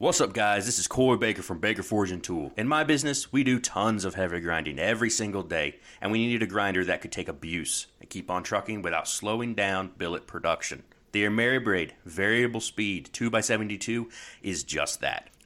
What's up, guys? This is Corey Baker from Baker Forge and Tool. In my business, we do tons of heavy grinding every single day, and we needed a grinder that could take abuse and keep on trucking without slowing down billet production. The AmeriBrade Variable Speed 2x72 is just that.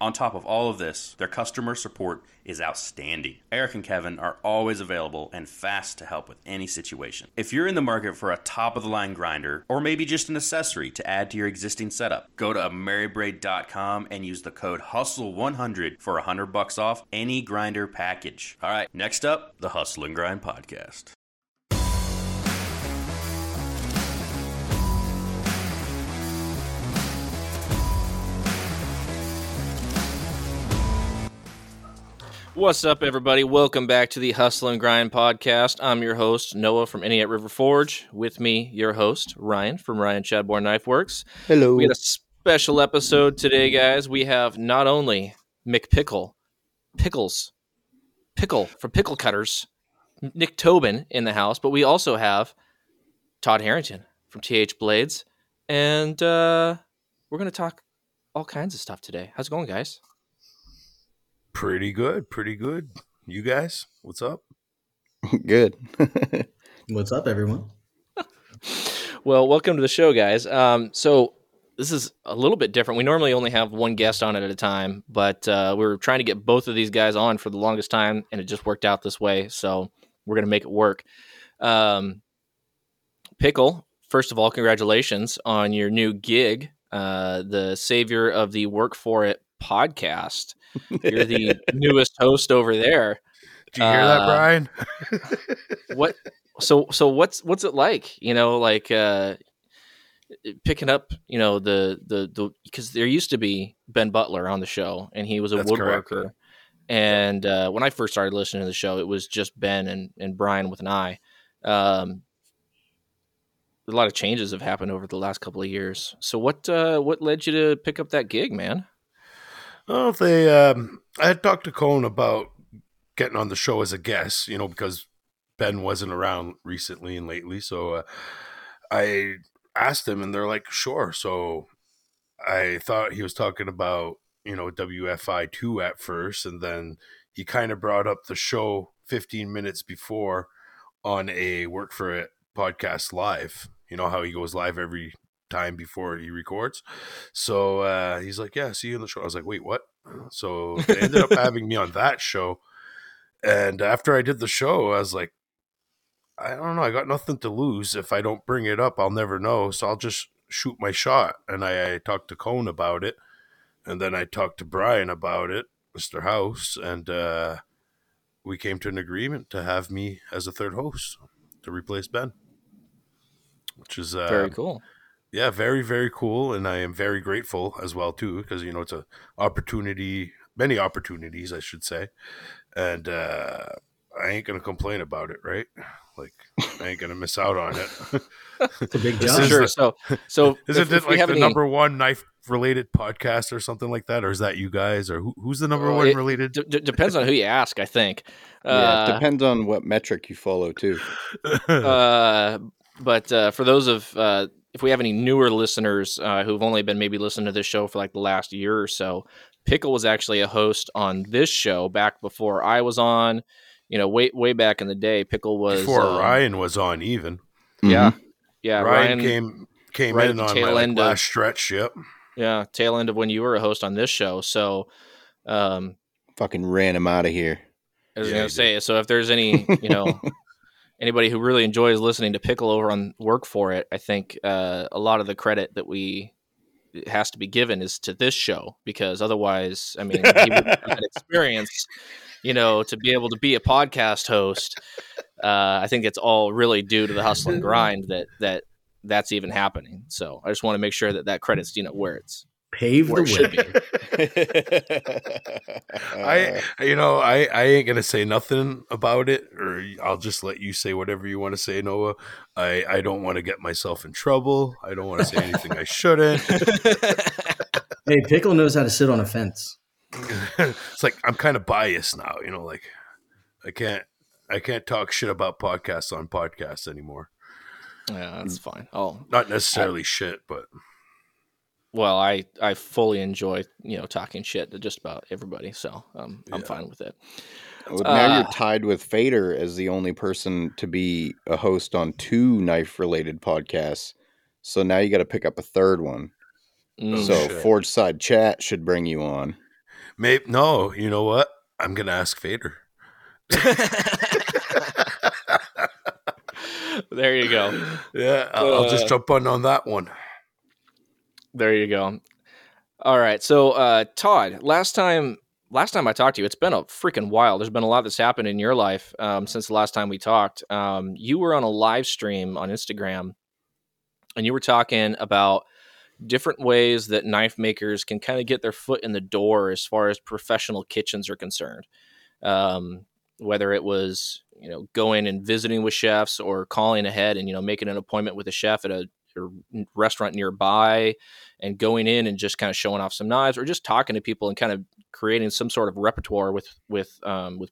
On top of all of this, their customer support is outstanding. Eric and Kevin are always available and fast to help with any situation. If you're in the market for a top-of-the-line grinder or maybe just an accessory to add to your existing setup, go to AmeriBrade.com and use the code HUSTLE100 for $100 off any grinder package. All right, next up, the Hustle and Grind Podcast. What's up, everybody? Welcome back to the Hustle and Grind Podcast. I'm your host, Noah from Indiana River Forge. With me, your host, Ryan from Ryan Chadbourne Knife Works. Hello. We got a special episode today, guys. We have not only Pickle from Pickle Cutters, Nick Tobin in the house, but we also have Todd Harrington from TH Blades. And we're going to talk all kinds of stuff today. How's it going, guys? Pretty good. You guys, what's up? Good. What's up, everyone? Well, welcome to the show, guys. So this is a little bit different. We normally only have one guest on it at a time, but we were trying to get both of these guys on for the longest time, and it just worked out this way, so we're going to make it work. Pickle, first of all, congratulations on your new gig, the savior of the Work for It podcast. You're the newest host over there. Did you hear that, Brian? What? So what's it like? You know, like picking up, you know, the because there used to be Ben Butler on the show, and he was a woodworker. Correct. And when I first started listening to the show, it was just Ben and Brian with an I. A lot of changes have happened over the last couple of years. So what led you to pick up that gig, man? Well, I had talked to Cohen about getting on the show as a guest, you know, because Ben wasn't around recently and lately. So I asked him, and they're like, sure. So I thought he was talking about, you know, WFI2 at first, and then he kind of brought up the show 15 minutes before on a Work for It podcast live. You know how he goes live every time before he records. So he's like, yeah, see you on the show. I was like, wait, what? So they ended up having me on that show, and after I did the show, I was like, I don't know, I got nothing to lose. If I don't bring it up, I'll never know, so I'll just shoot my shot. And I talked to Cone about it, and then I talked to Brian about it, Mr. House, and we came to an agreement to have me as a third host to replace Ben, which is very cool. Yeah, very, very cool, and I am very grateful as well, too, because, you know, it's an opportunity, many opportunities, I should say, and I ain't going to complain about it, right? Like, I ain't going to miss out on it. It's a big job. Sure. So isn't it like the number one knife-related podcast or something like that, or is that you guys, or who's the number one related? Depends on who you ask, I think. Yeah, it depends on what metric you follow, too. But for those of... if we have any newer listeners who've only been maybe listening to this show for like the last year or so, Pickle was actually a host on this show back before I was on, you know, way back in the day. Pickle was before Ryan was on even. Yeah. Mm-hmm. Yeah. Ryan came right in on my last stretch. Yep. Yeah. Tail end of when you were a host on this show. So fucking ran him out of here. I was going to say, so if there's any, you know, anybody who really enjoys listening to Pickle over on Work for It, I think a lot of the credit that has to be given is to this show, because otherwise, I mean, he wouldn't have had experience, you know, to be able to be a podcast host. I think it's all really due to the hustle and grind that's even happening. So I just want to make sure that credit's, you know, where it's Pave the way. I ain't gonna say nothing about it, or I'll just let you say whatever you want to say, Noah. I don't want to get myself in trouble. I don't want to say anything I shouldn't. Hey, Pickle knows how to sit on a fence. It's like I'm kind of biased now, you know. Like I can't talk shit about podcasts on podcasts anymore. Yeah, that's fine. Oh, not necessarily shit, but. Well, I fully enjoy, you know, talking shit to just about everybody, so I'm fine with it. Well, now you're tied with Fader as the only person to be a host on 2 knife-related podcasts, so now you got to pick up a third one. Oh, so shit. Forge Side Chat should bring you on. Maybe no, you know what? I'm going to ask Fader. There you go. Yeah, I'll just jump on that one. There you go. All right. So, Todd, last time I talked to you, it's been a freaking while. There's been a lot that's happened in your life since the last time we talked. You were on a live stream on Instagram, and you were talking about different ways that knife makers can kind of get their foot in the door as far as professional kitchens are concerned. Whether it was, you know, going and visiting with chefs or calling ahead and, you know, making an appointment with a chef at a or restaurant nearby and going in and just kind of showing off some knives or just talking to people and kind of creating some sort of repertoire with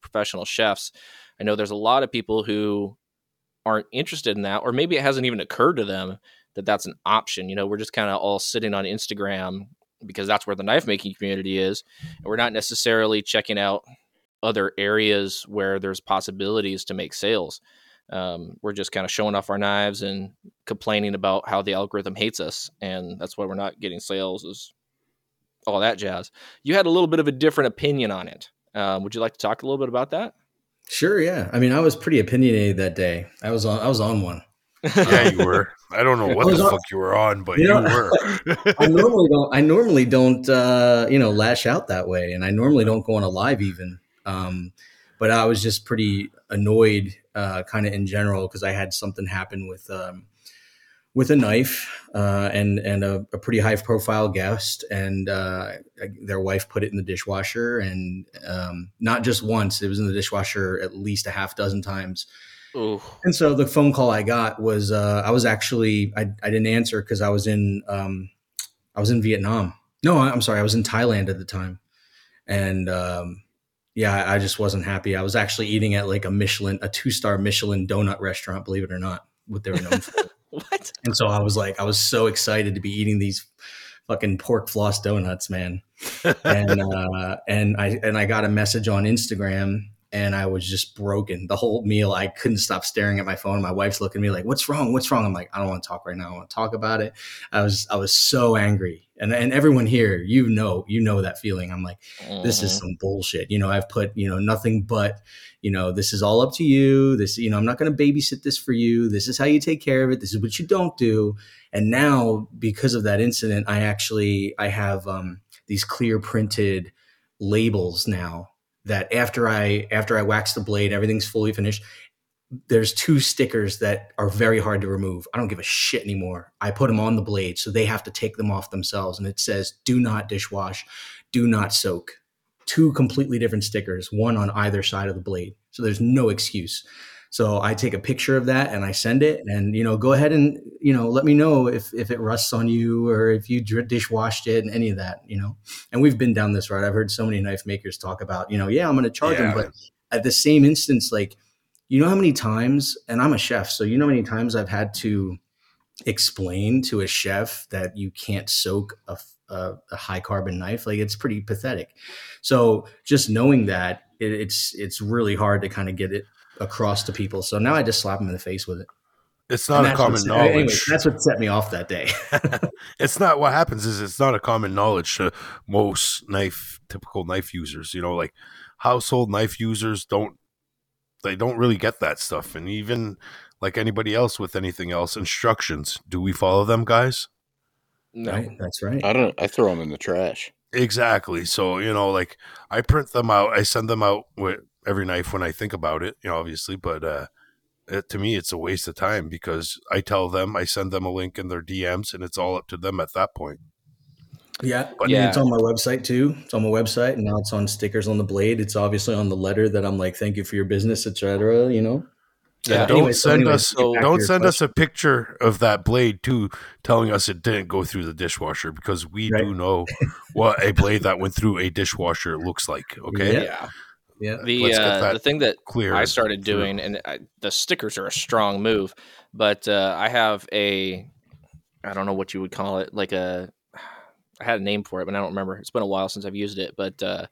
professional chefs. I know there's a lot of people who aren't interested in that, or maybe it hasn't even occurred to them that that's an option. You know, we're just kind of all sitting on Instagram because that's where the knife making community is. And we're not necessarily checking out other areas where there's possibilities to make sales. We're just kind of showing off our knives and complaining about how the algorithm hates us. And that's why we're not getting sales, is all that jazz. You had a little bit of a different opinion on it. Would you like to talk a little bit about that? Sure. Yeah. I mean, I was pretty opinionated that day. I was on one. Yeah, you were. I don't know what the fuck you were on, but you were. I normally don't lash out that way. And I normally don't go on a live even. But I was just pretty annoyed kind of in general because I had something happen with a knife and a pretty high profile guest, and their wife put it in the dishwasher, and not just once, it was in the dishwasher at least a half dozen times. Ooh. And so the phone call I got was I didn't answer because I was in Vietnam. No, I'm sorry, I was in Thailand at the time, and yeah, I just wasn't happy. I was actually eating at like a 2-star Michelin donut restaurant, believe it or not, what they were known for. What? And so I was so excited to be eating these fucking pork floss donuts, man. And I got a message on Instagram, and I was just broken. The whole meal, I couldn't stop staring at my phone. My wife's looking at me like, "What's wrong? What's wrong?" I'm like, "I don't want to talk right now. I want to talk about it." I was so angry. And everyone here, you know that feeling. I'm like, this is some bullshit. You know, I've put, you know, nothing but, you know, this is all up to you. This, you know, I'm not going to babysit this for you. This is how you take care of it. This is what you don't do. And now because of that incident, I have these clear printed labels now that after I wax the blade, everything's fully finished. There's 2 stickers that are very hard to remove. I don't give a shit anymore. I put them on the blade, so they have to take them off themselves. And it says, do not dishwash, do not soak. 2 completely different stickers, one on either side of the blade. So there's no excuse. So I take a picture of that and I send it, and, you know, go ahead and, you know, let me know if it rusts on you or if you dishwashed it and any of that, you know. And we've been down this road. I've heard so many knife makers talk about, you know, yeah, I'm going to charge them. But at the same instance, like, you know how many times, and I'm a chef, so you know how many times I've had to explain to a chef that you can't soak a high carbon knife? Like, it's pretty pathetic. So just knowing that, it's really hard to kind of get it across to people. So now I just slap them in the face with it. It's not a common knowledge. Anyway, that's what set me off that day. It's not what happens is it's not a common knowledge to most typical knife users, you know, like household knife users don't really get that stuff. And even like anybody else with anything else, instructions, do we follow them, guys? No, right? That's right. I throw them in the trash. Exactly. So, you know, like I print them out, I send them out with every knife when I think about it, you know, obviously, but, to me, it's a waste of time because I send them a link in their DMs, and it's all up to them at that point. Yeah. I mean, yeah. It's on my website too. It's on my website, and now it's on stickers on the blade. It's obviously on the letter that I'm like, thank you for your business, etc. You know? Yeah. Don't send us a picture of that blade too, telling us it didn't go through the dishwasher, because we do know what a blade that went through a dishwasher looks like. Okay. Yeah. Yeah. The thing that I started doing, and the stickers are a strong move, but I have I don't know what you would call it, like I had a name for it, but I don't remember. It's been a while since I've used it, but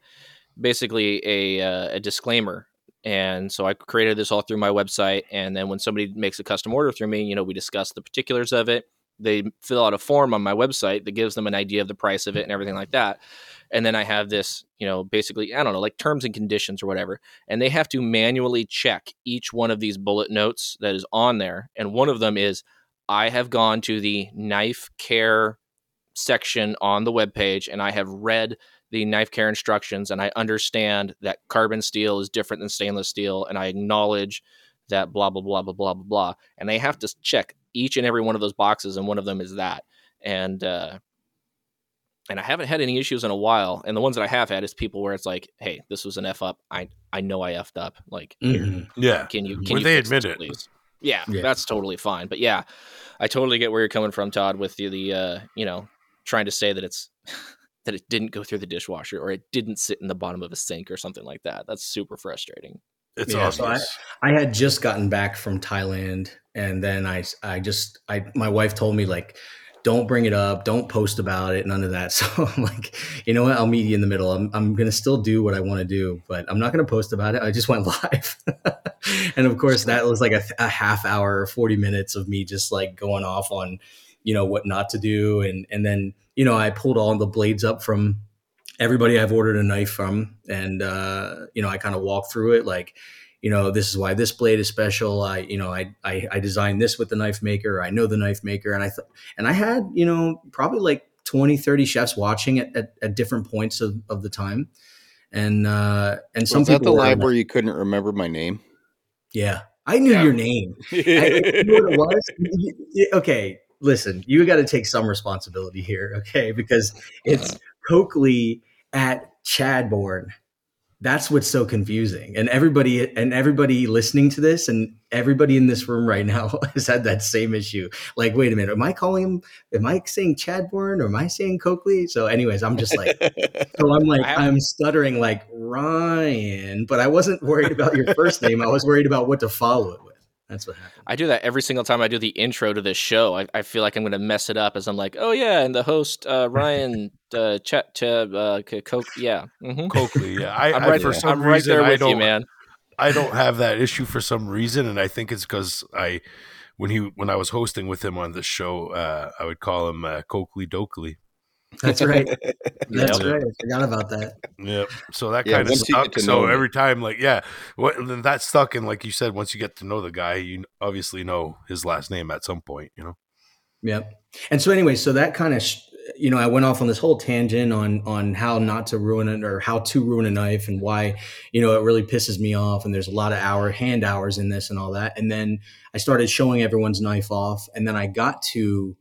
basically a disclaimer. And so I created this all through my website. And then when somebody makes a custom order through me, you know, we discuss the particulars of it. They fill out a form on my website that gives them an idea of the price of it and everything like that. And then I have this, you know, basically, I don't know, like terms and conditions or whatever. And they have to manually check each one of these bullet notes that is on there. And one of them is, I have gone to the knife care section on the webpage, and I have read the knife care instructions, and I understand that carbon steel is different than stainless steel, and I acknowledge that blah, blah, blah, blah, blah, blah, blah. And they have to check each and every one of those boxes, and one of them is that. And I haven't had any issues in a while, and the ones that I have had is people where it's like, hey, this was an F up. I know I effed up. Like, yeah. Can you they admit it? Please? Yeah, yeah, that's totally fine. But yeah, I totally get where you're coming from, Todd, with the you know, trying to say that it's that it didn't go through the dishwasher, or it didn't sit in the bottom of a sink or something like that. That's super frustrating. It's awesome. So I had just gotten back from Thailand, and then I my wife told me, like, don't bring it up, don't post about it, none of that. So I'm like, you know what? I'll meet you in the middle. I'm going to still do what I want to do, but I'm not going to post about it. I just went live. And of course, that was like a half hour, 40 minutes of me just like going off on, you know, what not to do. And then, you know, I pulled all the blades up from everybody I've ordered a knife from. And, you know, I kind of walked through it like, you know, this is why this blade is special. I designed this with the knife maker. I know the knife maker. And I had, you know, probably like 20, 30 chefs watching at different points of the time. And some people. Was that the live where you couldn't remember my name? Yeah. I knew your name. I knew what it was. Okay. Listen, you got to take some responsibility here. Okay. Because it's Coakley at Chadbourne. That's what's so confusing. And everybody listening to this, and everybody in this room right now has had that same issue. Like, wait a minute, am I calling him? Am I saying Chadbourne, or am I saying Coakley? So anyways, I'm just like, I'm stuttering like Ryan, but I wasn't worried about your first name. I was worried about what to follow it with. That's what happened. I do that every single time I do the intro to this show. I feel like I'm going to mess it up, as I'm like, oh yeah, and the host Ryan Coakley. Yeah, I'm right there with you, man. I don't have that issue for some reason, and I think it's because when I was hosting with him on this show, I would call him Coakley Doakley. That's right. That's right. I forgot about that. Yeah. So that kind of stuck. So every time, like, that stuck. And like you said, once you get to know the guy, you obviously know his last name at some point, you know? Yep. And so anyway, so that kind of, you know, I went off on this whole tangent on how not to ruin it, or how to ruin a knife, and why, you know, it really pisses me off. And there's a lot of hand hours in this and all that. And then I started showing everyone's knife off. And then I got to,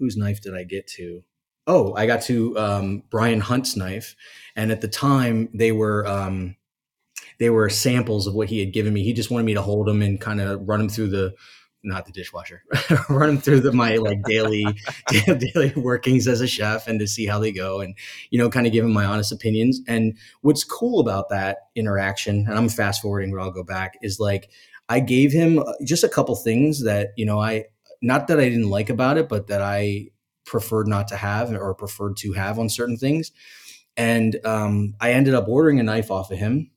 whose knife did I get to? Oh, I got to Brian Hunt's knife. And at the time they were samples of what he had given me. He just wanted me to hold them and kind of run them through my like daily workings as a chef, and to see how they go, and, you know, kind of give them my honest opinions. And what's cool about that interaction, and I'm fast forwarding where I'll go back, is like, I gave him just a couple things that, you know, not that I didn't like about it, but that I preferred not to have, or preferred to have on certain things. And I ended up ordering a knife off of him.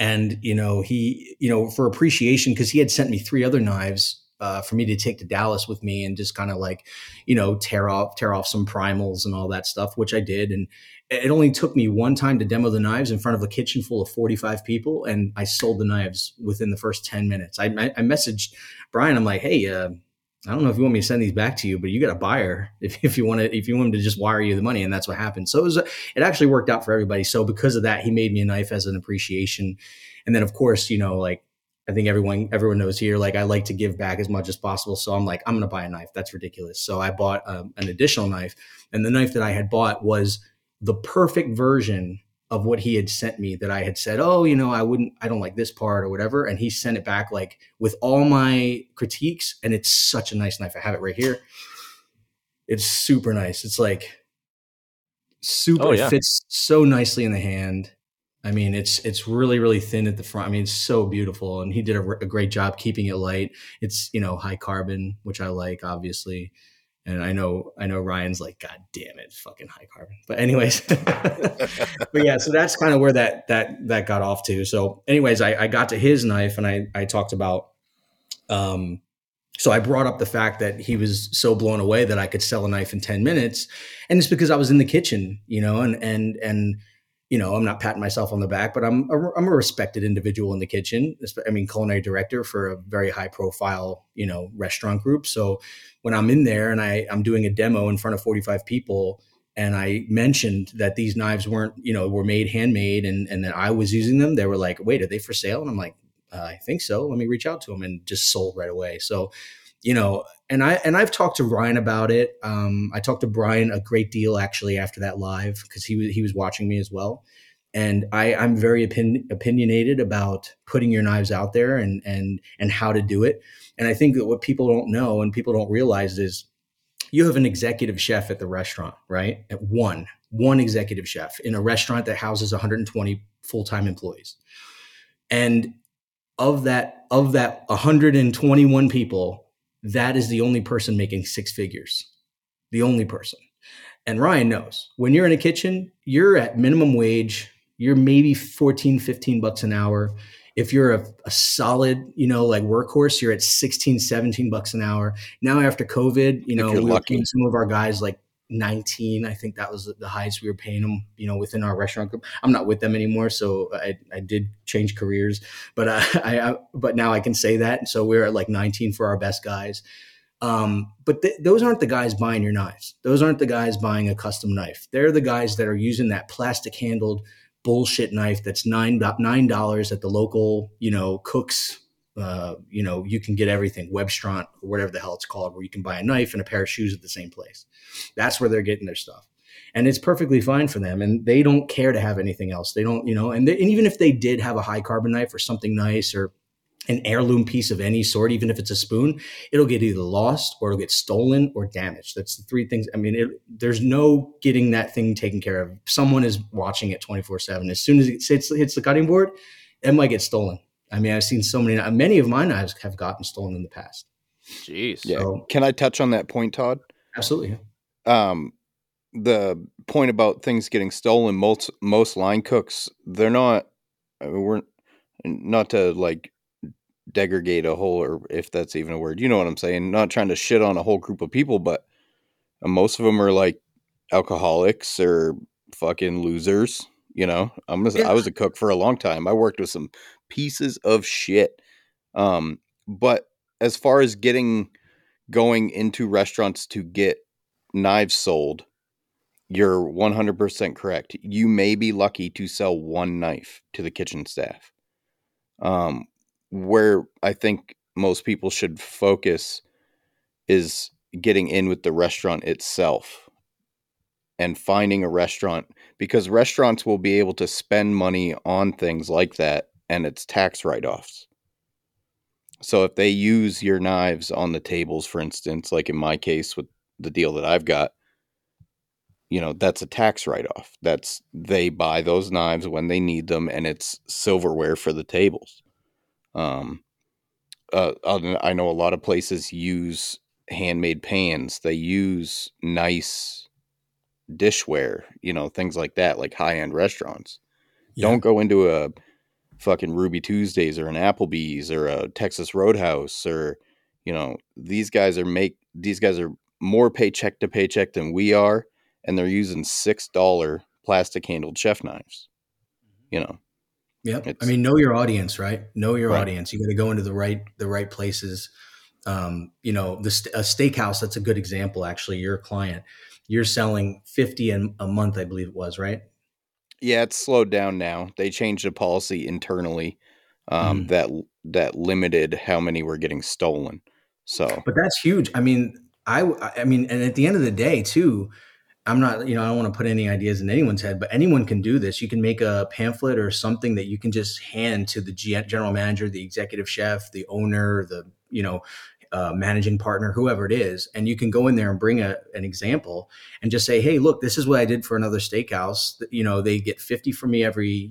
And, you know, he, you know, for appreciation, because he had sent me 3 other knives for me to take to Dallas with me, and just kind of like, you know, tear off some primals and all that stuff, which I did. And it only took me one time to demo the knives in front of a kitchen full of 45 people. And I sold the knives within the first 10 minutes. I messaged Brian. I'm like, hey, I don't know if you want me to send these back to you, but you got a buyer if you want him to just wire you the money. And that's what happened. So it actually worked out for everybody. So because of that, he made me a knife as an appreciation. And then, of course, you know, like I think everyone knows here, like I like to give back as much as possible. So I'm like, I'm going to buy a knife. That's ridiculous. So I bought an additional knife, and the knife that I had bought was the perfect version of what he had sent me, that I had said, oh, you know, I don't like this part or whatever. And he sent it back like with all my critiques, and it's such a nice knife. I have it right here. It's super nice. It's like super, oh, yeah. It fits so nicely in the hand. I mean, it's really, really thin at the front. I mean, it's so beautiful. And he did a great job keeping it light. It's, you know, high carbon, which I like, obviously. And I know Ryan's like, God damn it, fucking high carbon. But anyways, but yeah, so that's kind of where that got off to. So anyways, I got to his knife, and I talked about, so I brought up the fact that he was so blown away that I could sell a knife in 10 minutes. And it's because I was in the kitchen, you know, and, you know, I'm not patting myself on the back, but I'm a respected individual in the kitchen. I mean, culinary director for a very high profile, you know, restaurant group. So when I'm in there and I'm doing a demo in front of 45 people, and I mentioned that these knives weren't, you know, were made handmade, and that I was using them, they were like, wait, are they for sale? And I'm like, I think so. Let me reach out to them, and just sold right away. So, you know, and I've talked to Ryan about it. I talked to Brian a great deal actually after that live, because he was watching me as well. And I'm very opinionated about putting your knives out there and how to do it. And I think that what people don't know and people don't realize is you have an executive chef at the restaurant, right? At one executive chef in a restaurant that houses 120 full-time employees. And of that 121 people, that is the only person making six figures, the only person. And Ryan knows, when you're in a kitchen, you're at minimum wage, you're maybe 14, 15 bucks an hour. If you're a solid, you know, like workhorse, you're at 16, 17 bucks an hour. Now after COVID, you know, we were paying some of our guys like 19. I think that was the highest we were paying them, you know, within our restaurant group. I'm not with them anymore, so I did change careers, but but now I can say that. So we're at like 19 for our best guys. But those aren't the guys buying your knives. Those aren't the guys buying a custom knife. They're the guys that are using that plastic handled bullshit knife that's $9 at the local, you know, Cook's. You know, you can get everything, Webstrant or whatever the hell it's called, where you can buy a knife and a pair of shoes at the same place. That's where they're getting their stuff. And it's perfectly fine for them. And they don't care to have anything else. They don't, you know, and even if they did have a high carbon knife or something nice or an heirloom piece of any sort, even if it's a spoon, it'll get either lost or it'll get stolen or damaged. That's the three things. I mean, there's no getting that thing taken care of. Someone is watching it 24/7. As soon as it hits the cutting board, it might get stolen. I mean, I've seen so many of my knives have gotten stolen in the past. Jeez. Yeah. So, can I touch on that point, Todd? Absolutely. The point about things getting stolen, most line cooks, they're not, I mean, we're not to like degrade a whole, or if that's even a word, you know what I'm saying? Not trying to shit on a whole group of people, but most of them are like alcoholics or fucking losers. You know, I was a cook for a long time. I worked with some pieces of shit. But as far as going into restaurants to get knives sold, you're 100% correct. You may be lucky to sell one knife to the kitchen staff. Where I think most people should focus is getting in with the restaurant itself. And finding a restaurant, because restaurants will be able to spend money on things like that, and it's tax write-offs. So if they use your knives on the tables, for instance, like in my case with the deal that I've got, you know, that's a tax write-off. That's, they buy those knives when they need them, and it's silverware for the tables. I know a lot of places use handmade pans. They use nice dishware, you know, things like that, like high-end restaurants. Yeah. Don't go into a fucking Ruby Tuesdays or an Applebee's or a Texas Roadhouse, or, you know, these guys are more paycheck to paycheck than we are, and they're using $6 plastic handled chef knives, you know. Yeah. I mean, know your audience, right? Know your audience. You got to go into the right places. You know, a steakhouse, that's a good example. Actually, your client, you're selling 50 a month, I believe it was, right? Yeah, it's slowed down now. They changed the policy internally. that limited how many were getting stolen. So, but that's huge. I mean, I mean, and at the end of the day too, I'm not, I don't want to put any ideas in anyone's head, but anyone can do this. You can make a pamphlet or something that you can just hand to the general manager, the executive chef, the owner, the, managing partner, whoever it is. And you can go in there and bring an example and just say, hey, look, this is what I did for another steakhouse. They get 50 from me every,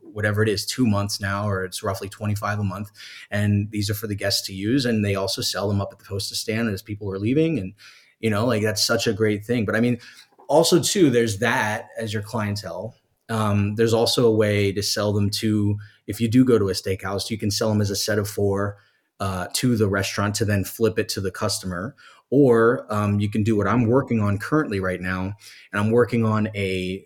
whatever it is, 2 months now, or it's roughly 25 a month. And these are for the guests to use. And they also sell them up at the hostess stand as people are leaving. And, that's such a great thing. But I mean, also too, there's that as your clientele. There's also a way to sell them to, if you do go to a steakhouse, you can sell them as a set of four to the restaurant to then flip it to the customer. Or you can do what I'm working on currently right now. And I'm working on a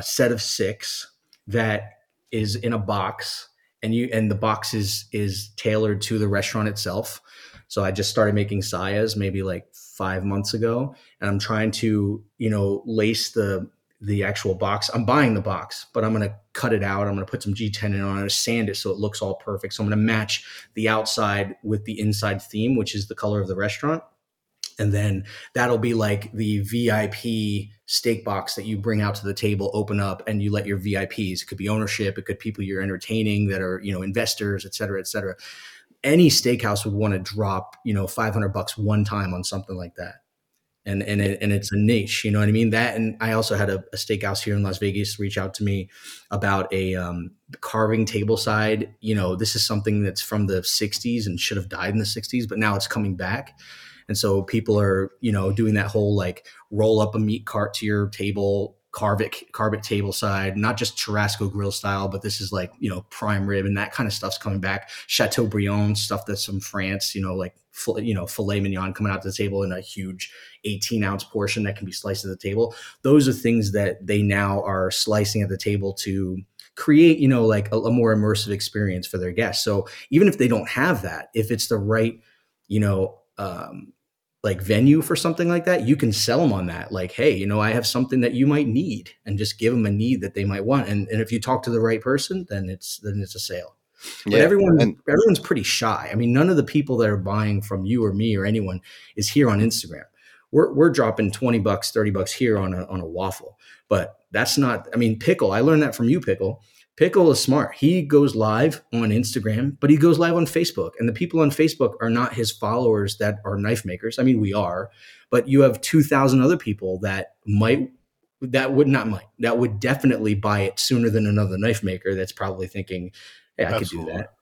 set of six that is in a box, and the box is tailored to the restaurant itself. So I just started making sayas maybe like 5 months ago, and I'm trying to, lace the actual box. I'm buying the box, but I'm going to cut it out. I'm going to put some G10 on it, sand it so it looks all perfect. So I'm going to match the outside with the inside theme, which is the color of the restaurant. And then that'll be like the VIP steak box that you bring out to the table, open up, and you let your VIPs, it could be ownership, it could be people you're entertaining that are, investors, et cetera, et cetera. Any steakhouse would want to drop, $500 one time on something like that. And it's a niche, you know what I mean? That, and I also had a steakhouse here in Las Vegas reach out to me about a carving table side. This is something that's from the 60s and should have died in the 60s, but now it's coming back. And so people are, doing that whole like roll up a meat cart to your table, carve it table side, not just Churrasco grill style, but this is like, prime rib and that kind of stuff's coming back. Chateaubriand stuff that's from France, filet mignon coming out to the table in a huge 18-ounce portion that can be sliced at the table. Those are things that they now are slicing at the table to create, a more immersive experience for their guests. So even if they don't have that, if it's the right, venue for something like that, you can sell them on that. Like, hey, I have something that you might need, and just give them a need that they might want. And if you talk to the right person, then it's a sale. Yeah. But everyone's pretty shy. I mean, none of the people that are buying from you or me or anyone is here on Instagram. We're dropping $20, $30 here on a waffle, but that's not, Pickle, I learned that from you, Pickle. Pickle is smart. He goes live on Instagram, but he goes live on Facebook. And the people on Facebook are not his followers that are knife makers. I mean, we are, but you have 2,000 other people that would definitely buy it sooner than another knife maker that's probably thinking, hey, I could do that,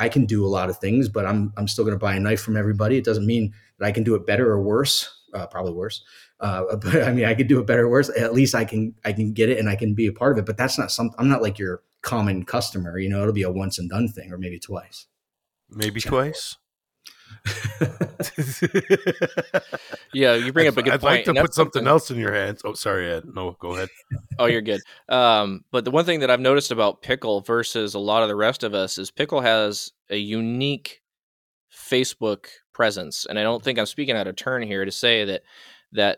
I can do a lot of things, but I'm still going to buy a knife from everybody. It doesn't mean that I can do it better or worse, probably worse. But I mean, I could do it better or worse. At least I can get it and I can be a part of it, but that's not something, I'm not like your common customer, it'll be a once and done thing, or maybe twice. Yeah, you bring up a good point. I'd like to put something else in your hands. Oh, sorry, Ed. No, go ahead. Oh, you're good. But the one thing that I've noticed about Pickle versus a lot of the rest of us is Pickle has a unique Facebook presence. And I don't think I'm speaking out of turn here to say that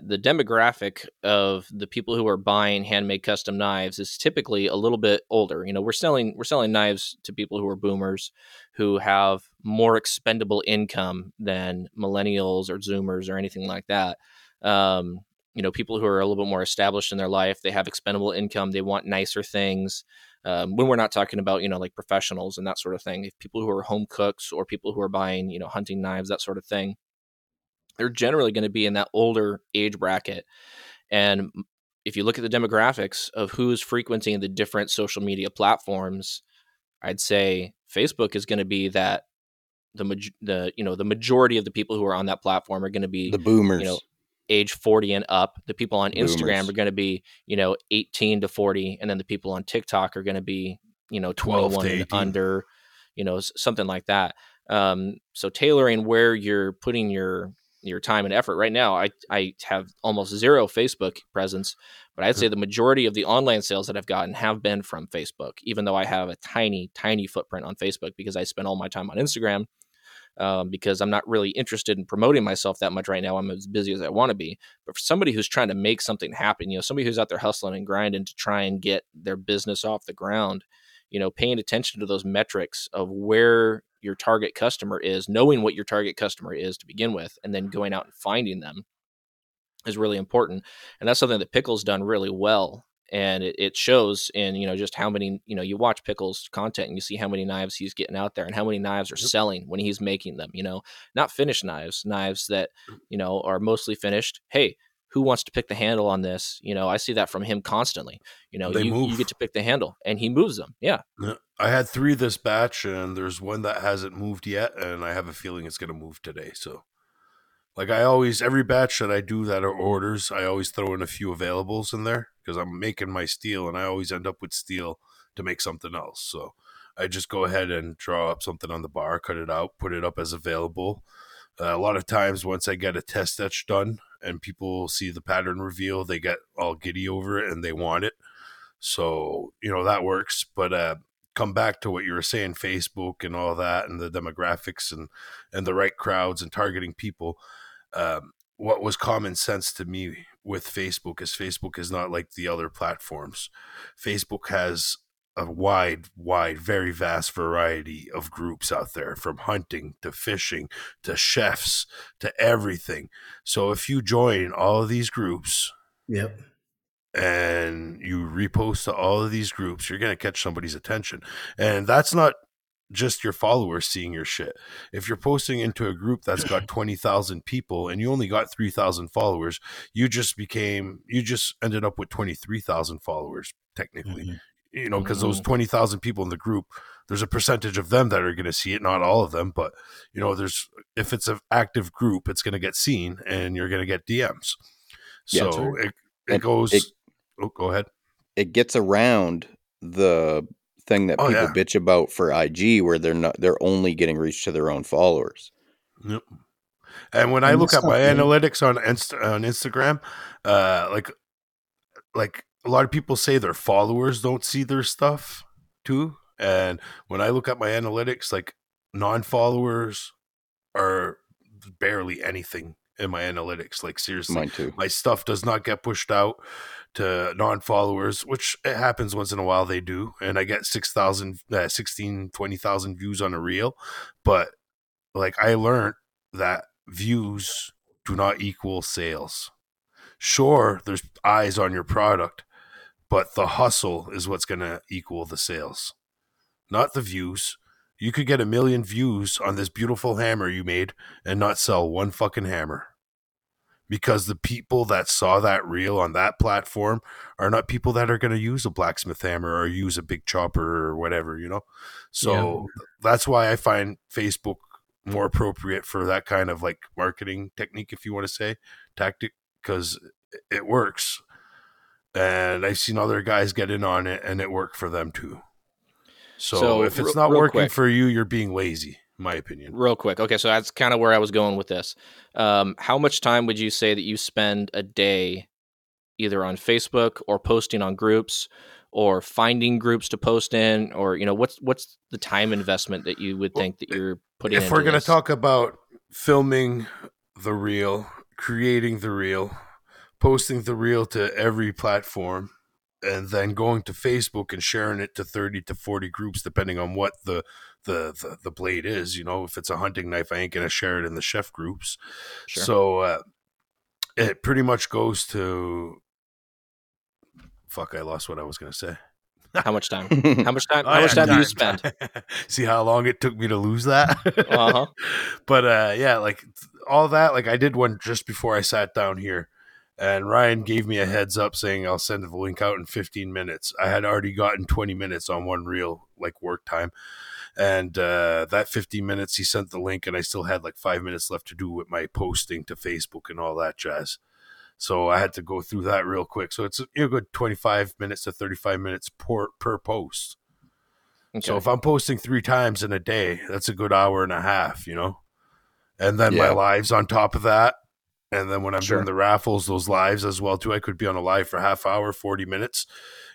the demographic of the people who are buying handmade custom knives is typically a little bit older. We're selling knives to people who are boomers, who have more expendable income than millennials or Zoomers or anything like that. People who are a little bit more established in their life, they have expendable income, they want nicer things. When we're not talking about, professionals and that sort of thing, if people who are home cooks or people who are buying, hunting knives, that sort of thing, they're generally going to be in that older age bracket. And if you look at the demographics of who's frequenting the different social media platforms, I'd say Facebook is going to be that the majority of the people who are on that platform are going to be the boomers, age 40 and up. The people on Instagram are going to be, 18 to 40. And then the people on TikTok are going to be, 21 and under, something like that. So tailoring where you're putting your time and effort. Right now, I have almost zero Facebook presence, but I'd say the majority of the online sales that I've gotten have been from Facebook, even though I have a tiny, tiny footprint on Facebook because I spend all my time on Instagram. because I'm not really interested in promoting myself that much right now. I'm as busy as I want to be. But for somebody who's trying to make something happen, you know, somebody who's out there hustling and grinding to try and get their business off the ground, you know, paying attention to those metrics of where your target customer is, knowing what your target customer is to begin with, and then going out and finding them is really important. And that's something that Pickle's done really well. And it shows in, you know, just how many, you know, you watch Pickle's content and you see how many knives he's getting out there and how many knives are selling when he's making them, you know, not finished knives, knives that, you know, are mostly finished. Hey, who wants to pick the handle on this? You know, I see that from him constantly, you know, you get to pick the handle and he moves them. Yeah. I had 3 this batch and there's one that hasn't moved yet. And I have a feeling it's going to move today. So like I always, every batch that I do that are orders, I always throw in a few availables in there because I'm making my steel and I always end up with steel to make something else. So I just go ahead and draw up something on the bar, cut it out, put it up as available. A lot of times once I get a test etch done and people see the pattern reveal, they get all giddy over it and they want it. So, you know, that works. But come back to what you were saying, Facebook and all that and the demographics and the right crowds and targeting people. What was common sense to me with Facebook is not like the other platforms. Facebook has a wide, very vast variety of groups out there, from hunting to fishing to chefs to everything. So if you join all of these groups, yep, and you repost to all of these groups, you're going to catch somebody's attention. And that's not just your followers seeing your shit. If you're posting into a group that's got 20,000 people and you only got 3,000 followers, you just ended up with 23,000 followers technically, mm-hmm. You know, because those 20,000 people in the group, there's a percentage of them that are going to see it. Not all of them, but you know, if it's an active group, it's going to get seen and you're going to get DMs. Yeah, so go ahead. It gets around the thing that people bitch about for IG, where they're only getting reach to their own followers. Yep. And when I look at my analytics on Instagram, like a lot of people say their followers don't see their stuff too. And when I look at my analytics, like non-followers are barely anything in my analytics. Like seriously, mine too. My stuff does not get pushed out to non-followers, which it happens once in a while. They do. And I get 20,000 views on a reel. But like I learned that views do not equal sales. Sure, there's eyes on your product, but the hustle is what's going to equal the sales, not the views. You could get 1 million views on this beautiful hammer you made and not sell one fucking hammer, because the people that saw that reel on that platform are not people that are going to use a blacksmith hammer or use a big chopper or whatever, you know? So that's why I find Facebook more appropriate for that kind of like marketing technique, if you want to say tactic, because it works. And I've seen other guys get in on it and it worked for them too. So if it's not working quick for you, you're being lazy, in my opinion. Real quick. Okay. So that's kind of where I was going with this. How much time would you say that you spend a day either on Facebook or posting on groups or finding groups to post in, or, you know, what's the time investment that you would think that you're putting in? If we're going to talk about filming the reel, creating the reel, posting the reel to every platform, and then going to Facebook and sharing it to 30 to 40 groups, depending on what the blade is. You know, if it's a hunting knife, I ain't going to share it in the chef groups. Sure. So it pretty much goes to, fuck, I lost what I was going to say. How much time? How much time do you spend? See how long it took me to lose that? Uh-huh. But yeah, like all that, like I did one just before I sat down here. And Ryan gave me a heads up saying I'll send the link out in 15 minutes. I had already gotten 20 minutes on one reel, like work time. And that 15 minutes, he sent the link, and I still had like 5 minutes left to do with my posting to Facebook and all that jazz. So I had to go through that real quick. So it's a good 25 minutes to 35 minutes per post. Okay. So if I'm posting 3 times in a day, that's a good hour and a half, you know? And then my lives on top of that. And then when I'm doing the raffles, those lives as well too, I could be on a live for half hour, 40 minutes.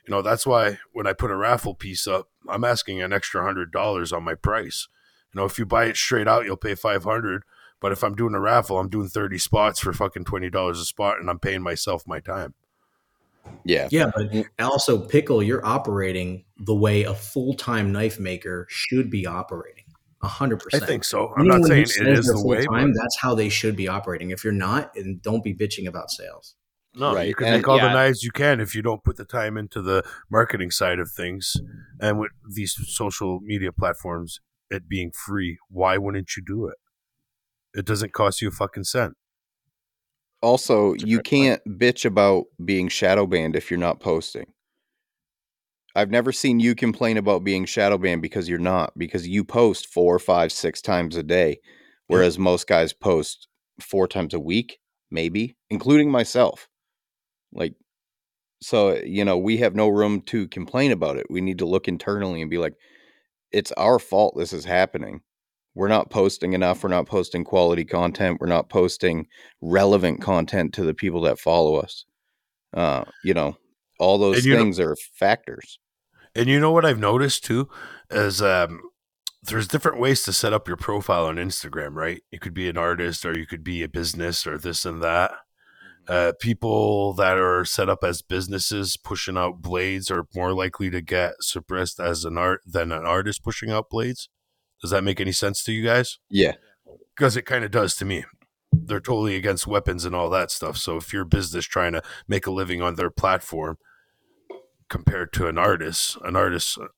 You know, that's why when I put a raffle piece up, I'm asking an extra $100 on my price. You know, if you buy it straight out, you'll pay $500. But if I'm doing a raffle, I'm doing 30 spots for fucking $20 a spot, and I'm paying myself my time. Yeah. Yeah. But also, Pickle, you're operating the way a full-time knife maker should be operating. 100%. I think so. I'm not saying it is the way, but that's how they should be operating. If you're not, and don't be bitching about sales. No, right. You can make all the knives you can if you don't put the time into the marketing side of things. And with these social media platforms, it being free, why wouldn't you do it? It doesn't cost you a fucking cent. Also, you can't bitch about being shadow banned if you're not posting. I've never seen you complain about being shadow banned because you're not, because you post 4, 5, 6 times a day, whereas most guys post 4 times a week, maybe, including myself. Like, so, you know, we have no room to complain about it. We need to look internally and be like, it's our fault this is happening. We're not posting enough. We're not posting quality content. We're not posting relevant content to the people that follow us. You know, all those things are factors. And you know what I've noticed too, is there's different ways to set up your profile on Instagram, right? You could be an artist, or you could be a business, or this and that. People that are set up as businesses pushing out blades are more likely to get suppressed as an art than an artist pushing out blades. Does that make any sense to you guys? Yeah. Because it kind of does to me. They're totally against weapons and all that stuff. So if you're a business trying to make a living on their platform compared to an artist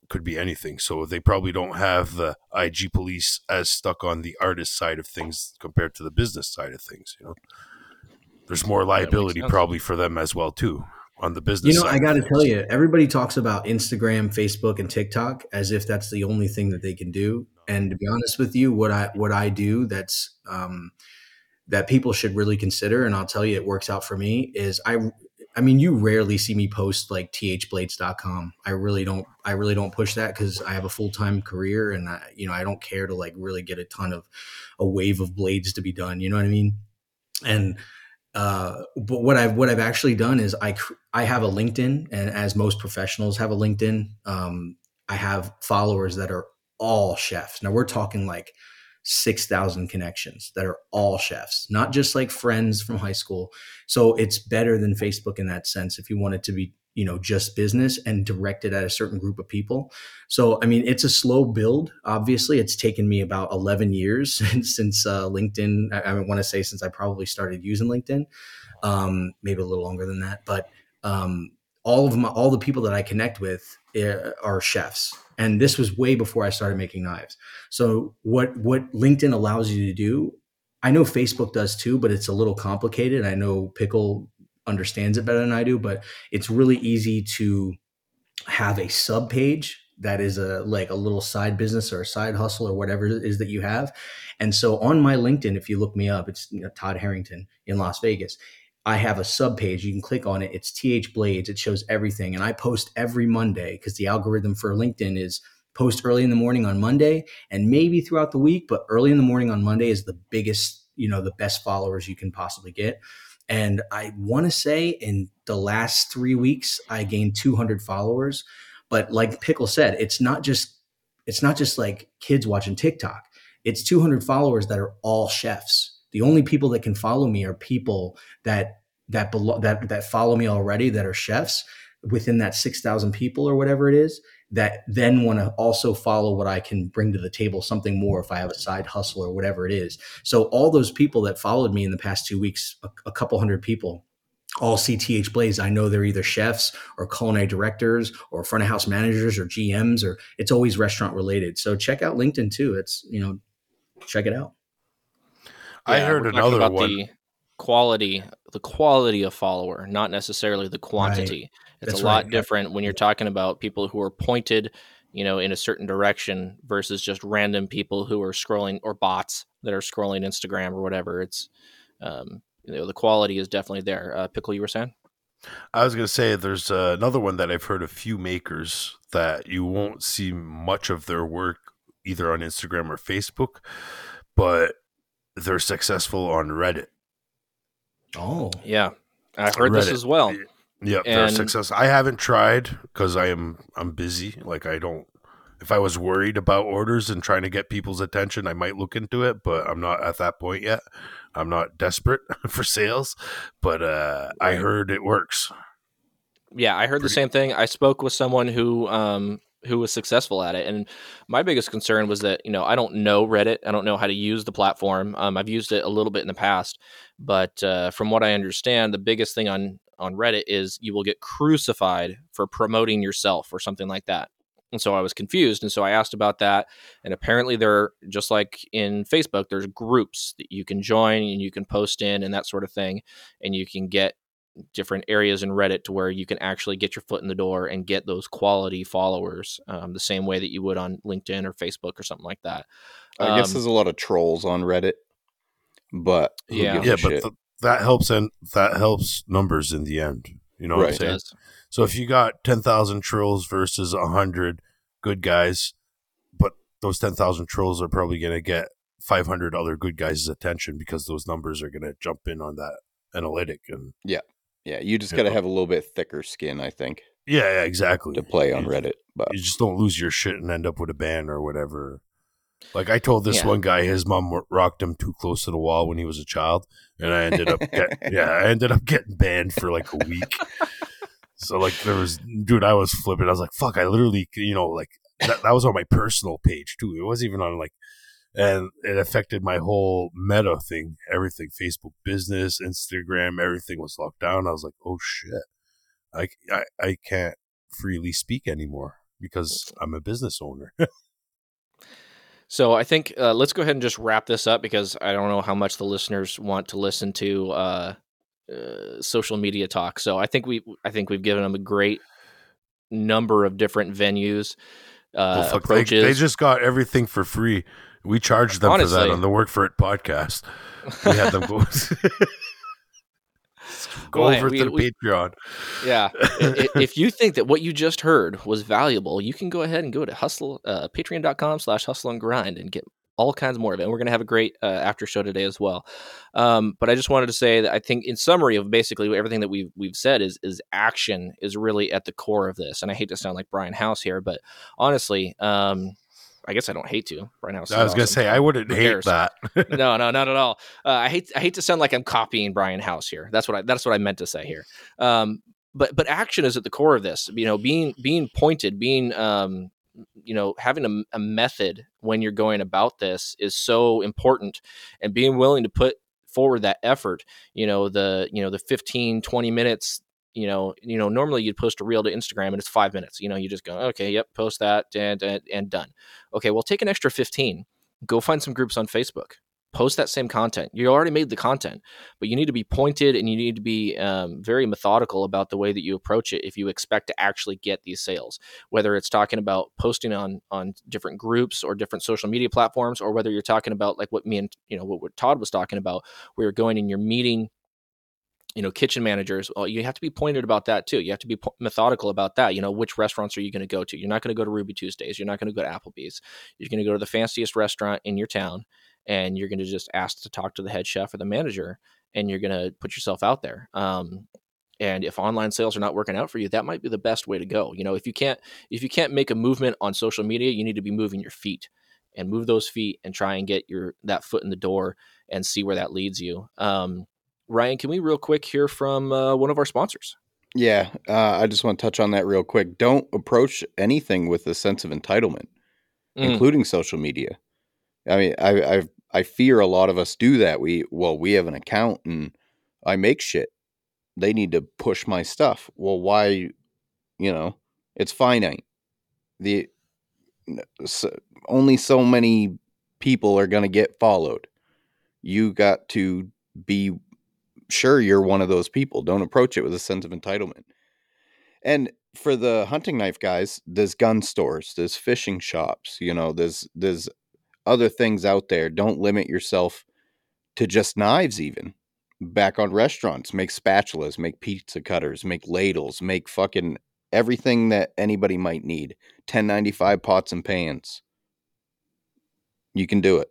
could be anything. So they probably don't have the IG police as stuck on the artist side of things compared to the business side of things. You know, there's more liability probably for them as well too on the business side. You know, I got to tell you, everybody talks about Instagram, Facebook, and TikTok as if that's the only thing that they can do. And to be honest with you, what I do that's that people should really consider, and I'll tell you it works out for me, is I mean, you rarely see me post like thblades.com. I really don't push that because I have a full-time career, and I don't care to like really get a ton of a wave of blades to be done, you know what I mean? And but what I've actually done is I have a LinkedIn, and as most professionals have a LinkedIn, I have followers that are all chefs. Now we're talking like 6,000 connections that are all chefs, not just like friends from high school. So it's better than Facebook in that sense if you want it to be, you know, just business and directed at a certain group of people. So, I mean, it's a slow build. Obviously, it's taken me about 11 years since LinkedIn. I want to say since I probably started using LinkedIn, maybe a little longer than that. But all the people that I connect with are chefs. And this was way before I started making knives. So what LinkedIn allows you to do, I know Facebook does too, but it's a little complicated. I know Pickle understands it better than I do, but it's really easy to have a sub page that is a little side business or a side hustle or whatever it is that you have. And so on my LinkedIn, if you look me up, it's Todd Harrington in Las Vegas. I have a sub page. You can click on it. It's TH Blades. It shows everything. And I post every Monday because the algorithm for LinkedIn is post early in the morning on Monday and maybe throughout the week, but early in the morning on Monday is the biggest, you know, the best followers you can possibly get. And I want to say in the last 3 weeks, I gained 200 followers. But like Pickle said, it's not just like kids watching TikTok. It's 200 followers that are all chefs. The only people that can follow me are people that follow me already that are chefs within that 6,000 people or whatever it is that then want to also follow what I can bring to the table, something more if I have a side hustle or whatever it is. So all those people that followed me in the past 2 weeks, a couple hundred people, all CTH Blaze, I know they're either chefs or culinary directors or front of house managers or GMs, or it's always restaurant related. So check out LinkedIn too. It's, you know, check it out. Yeah, I heard another about one. The quality of follower, not necessarily the quantity. Right. That's a lot different when you're talking about people who are pointed, you know, in a certain direction versus just random people who are scrolling or bots that are scrolling Instagram or whatever. It's, you know, the quality is definitely there. Pickle, you were saying? I was going to say there's another one that I've heard a few makers that you won't see much of their work either on Instagram or Facebook, but they're successful on Reddit. Oh, yeah. I heard Reddit. This as well. Yeah, they're successful. I haven't tried because I'm busy. Like I don't, if I was worried about orders and trying to get people's attention, I might look into it, but I'm not at that point yet. I'm not desperate for sales, but right. I heard it works. Yeah, I heard the same thing. I spoke with someone who was successful at it, and my biggest concern was that, you know, I don't know Reddit. I don't know how to use the platform. I've used it a little bit in the past, but from what I understand, the biggest thing on Reddit is you will get crucified for promoting yourself or something like that. And so I was confused. And so I asked about that. And apparently they're just like in Facebook, there's groups that you can join and you can post in and that sort of thing. And you can get different areas in Reddit to where you can actually get your foot in the door and get those quality followers the same way that you would on LinkedIn or Facebook or something like that. I guess there's a lot of trolls on Reddit, but yeah, but that helps, and that helps numbers in the end. You know what I'm saying? So if you got 10,000 trolls versus 100 good guys, but those 10,000 trolls are probably going to get 500 other good guys' attention because those numbers are going to jump in on that analytic. And yeah, you just got to have a little bit thicker skin, I think. Yeah, exactly. To play on Reddit. But you just don't lose your shit and end up with a ban or whatever. Like I told this one guy, his mom rocked him too close to the wall when he was a child, and I ended up getting banned for like a week. So like there was, dude, I was flipping. I was like, fuck, I literally, you know, like that was on my personal page too. It wasn't even on like, and it affected my whole meta thing, everything, Facebook business, Instagram, everything was locked down. I was like, oh shit, I can't freely speak anymore because I'm a business owner. So I think let's go ahead and just wrap this up because I don't know how much the listeners want to listen to social media talk. So I think we've given them a great number of different venues, approaches. They just got everything for free. We charged them honestly for that on the Work for It podcast. We had them go over to Patreon. Yeah. If you think that what you just heard was valuable, you can go ahead and go to patreon.com/hustleandgrind and get all kinds more of it. And we're going to have a great after show today as well. But I just wanted to say that I think in summary of basically everything that we've said is action is really at the core of this. And I hate to sound like Brian House here, but honestly, I guess I don't hate to right now. I was going to say, I wouldn't hate that. No, not at all. I hate to sound like I'm copying Brian House here. That's what I meant to say here. But action is at the core of this, you know, being pointed, being, you know, having a method when you're going about this is so important, and being willing to put forward that effort, the 15, 20 minutes, you know, normally you'd post a reel to Instagram and it's 5 minutes, you know, you just go, okay, yep, post that and done. Okay. Well, take an extra 15, go find some groups on Facebook, post that same content. You already made the content, but you need to be pointed and you need to be very methodical about the way that you approach it. If you expect to actually get these sales, whether it's talking about posting on different groups or different social media platforms, or whether you're talking about like what me and, you know, what Todd was talking about, where you're going and you're meeting, you know, kitchen managers, well, you have to be pointed about that too. You have to be methodical about that. You know, which restaurants are you going to go to? You're not going to go to Ruby Tuesdays. You're not going to go to Applebee's. You're going to go to the fanciest restaurant in your town, and you're going to just ask to talk to the head chef or the manager, and you're going to put yourself out there. And if online sales are not working out for you, that might be the best way to go. You know, if you can't make a movement on social media, you need to be moving your feet, and move those feet and try and get that foot in the door and see where that leads you. Ryan, can we real quick hear from one of our sponsors? Yeah, I just want to touch on that real quick. Don't approach anything with a sense of entitlement, including social media. I mean, I fear a lot of us do that. We have an account and I make shit. They need to push my stuff. Well, why? You know, it's finite. Only so many people are going to get followed. You got to be sure you're one of those people. Don't approach it with a sense of entitlement. And for the hunting knife guys, there's gun stores, there's fishing shops, you know, there's other things out there. Don't limit yourself to just knives. Even back on restaurants, make spatulas, make pizza cutters, make ladles, make fucking everything that anybody might need. 1095 pots and pans. You can do it.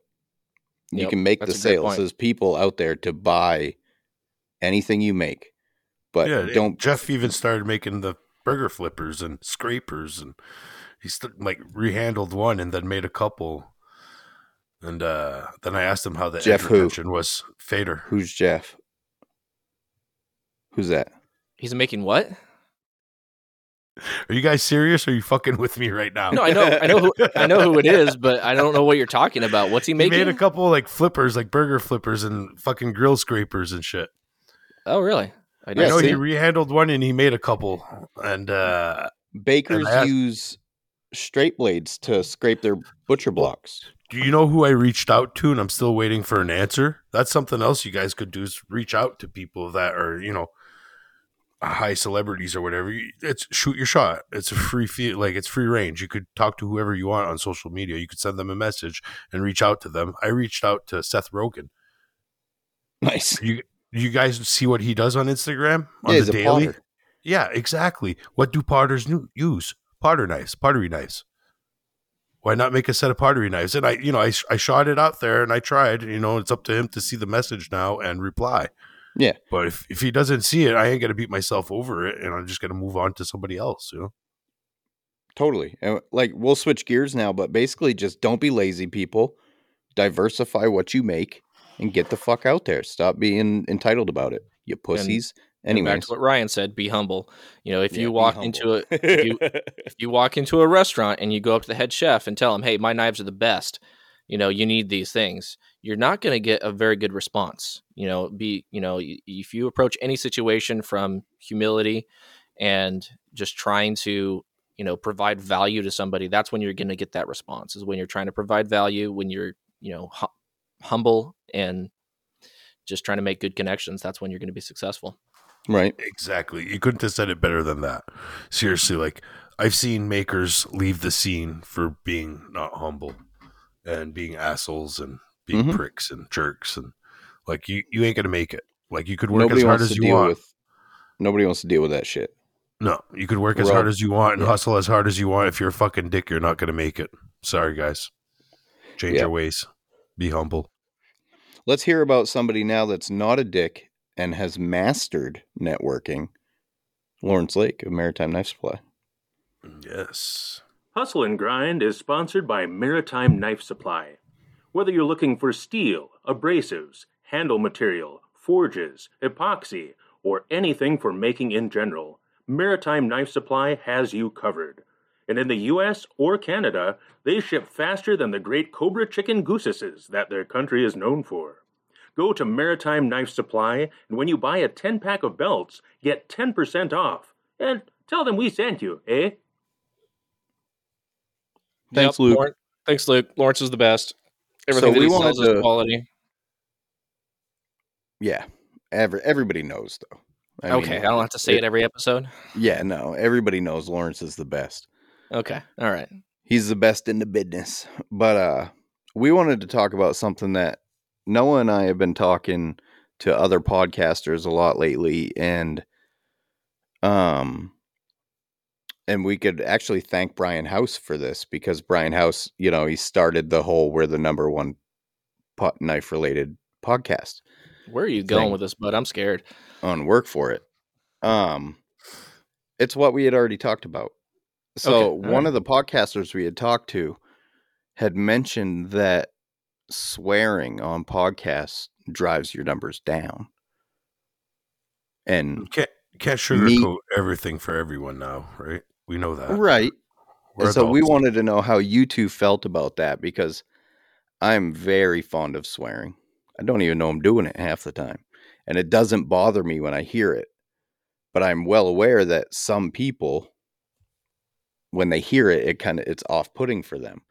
You can make the sales. There's people out there to buy anything you make, but don't. Jeff even started making the burger flippers and scrapers, and he like rehandled one and then made a couple. And then I asked him how the intervention was. Fader. Who's Jeff? Who's that? He's making what? Are you guys serious? Or are you fucking with me right now? No, I know who it is, but I don't know what you're talking about. What's he making? He made a couple like flippers, like burger flippers and fucking grill scrapers and shit. Oh, really? I know he rehandled one and he made a couple. And bakers use straight blades to scrape their butcher blocks. Do you know who I reached out to and I'm still waiting for an answer? That's something else you guys could do is reach out to people that are, you know, high celebrities or whatever. It's shoot your shot. It's a free feel, like it's free range. You could talk to whoever you want on social media. You could send them a message and reach out to them. I reached out to Seth Rogen. Nice. You guys see what he does on Instagram on the daily? Potter. Yeah, exactly. What do potters use? Potter knives, pottery knives. Why not make a set of pottery knives? And I shot it out there and I tried, it's up to him to see the message now and reply. Yeah. But if he doesn't see it, I ain't going to beat myself over it, and I'm just going to move on to somebody else, Totally. And like, we'll switch gears now, but basically just don't be lazy, people. Diversify what you make and get the fuck out there. Stop being entitled about it, you pussies. Anyways. Back to what Ryan said, be humble. If you walk into a restaurant and you go up to the head chef and tell him, hey, my knives are the best, you need these things, you're not going to get a very good response. If you approach any situation from humility and just trying to, provide value to somebody, that's when you're going to get that response, is when you're trying to provide value, when you're, humble and just trying to make good connections. That's when you're going to be successful. Right. Exactly. You couldn't have said it better than that. Seriously. Like, I've seen makers leave the scene for being not humble and being assholes and being pricks and jerks, and like you ain't gonna make it. Like, you could work as hard as you want. Nobody wants to deal with that shit. No, you could work as hard as you want and hustle as hard as you want. If you're a fucking dick, you're not gonna make it. Sorry, guys. Change your ways. Be humble. Let's hear about somebody now that's not a dick and has mastered networking. Lawrence Lake of Maritime Knife Supply. Yes. Hustle and Grind is sponsored by Maritime Knife Supply. Whether you're looking for steel, abrasives, handle material, forges, epoxy, or anything for making in general, Maritime Knife Supply has you covered. And in the U.S. or Canada, they ship faster than the great cobra chicken goosesses that their country is known for. Go to Maritime Knife Supply, and when you buy a 10-pack of belts, get 10% off. And tell them we sent you, eh? Thanks, Luke. Thanks, Luke. Lawrence is the best. Everything so we wanted to quality. Yeah. Everybody knows, though. I mean, I don't have to say it every episode. Yeah, no. Everybody knows Lawrence is the best. Okay. All right. He's the best in the business. But we wanted to talk about something that Noah and I have been talking to other podcasters a lot lately, and we could actually thank Brian House for this, because Brian House, he started the whole "we're the number one pot knife related podcast." Where are you going with this, bud? I'm scared. On Work for It. It's what we had already talked about. So one of the podcasters we had talked to had mentioned that swearing on podcasts drives your numbers down. And can't sugarcoat everything for everyone now, right? We know that. Right. And so we wanted to know how you two felt about that, because I'm very fond of swearing. I don't even know I'm doing it half the time. And it doesn't bother me when I hear it. But I'm well aware that some people, when they hear it, it's off-putting for them,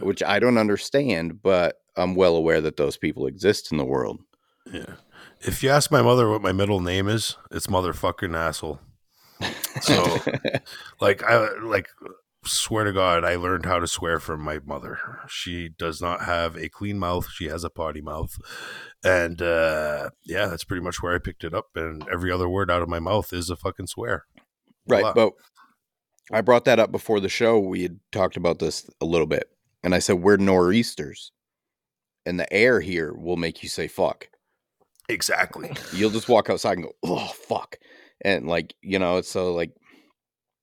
which I don't understand, but I'm well aware that those people exist in the world. Yeah. If you ask my mother what my middle name is, it's motherfucking asshole. So I swear to God, I learned how to swear from my mother. She does not have a clean mouth. She has a potty mouth. And that's pretty much where I picked it up. And every other word out of my mouth is a fucking swear. Voila. Right. But I brought that up before the show. We had talked about this a little bit. And I said, we're nor'easters. And the air here will make you say fuck. Exactly. You'll just walk outside and go, oh, fuck. And it's so like.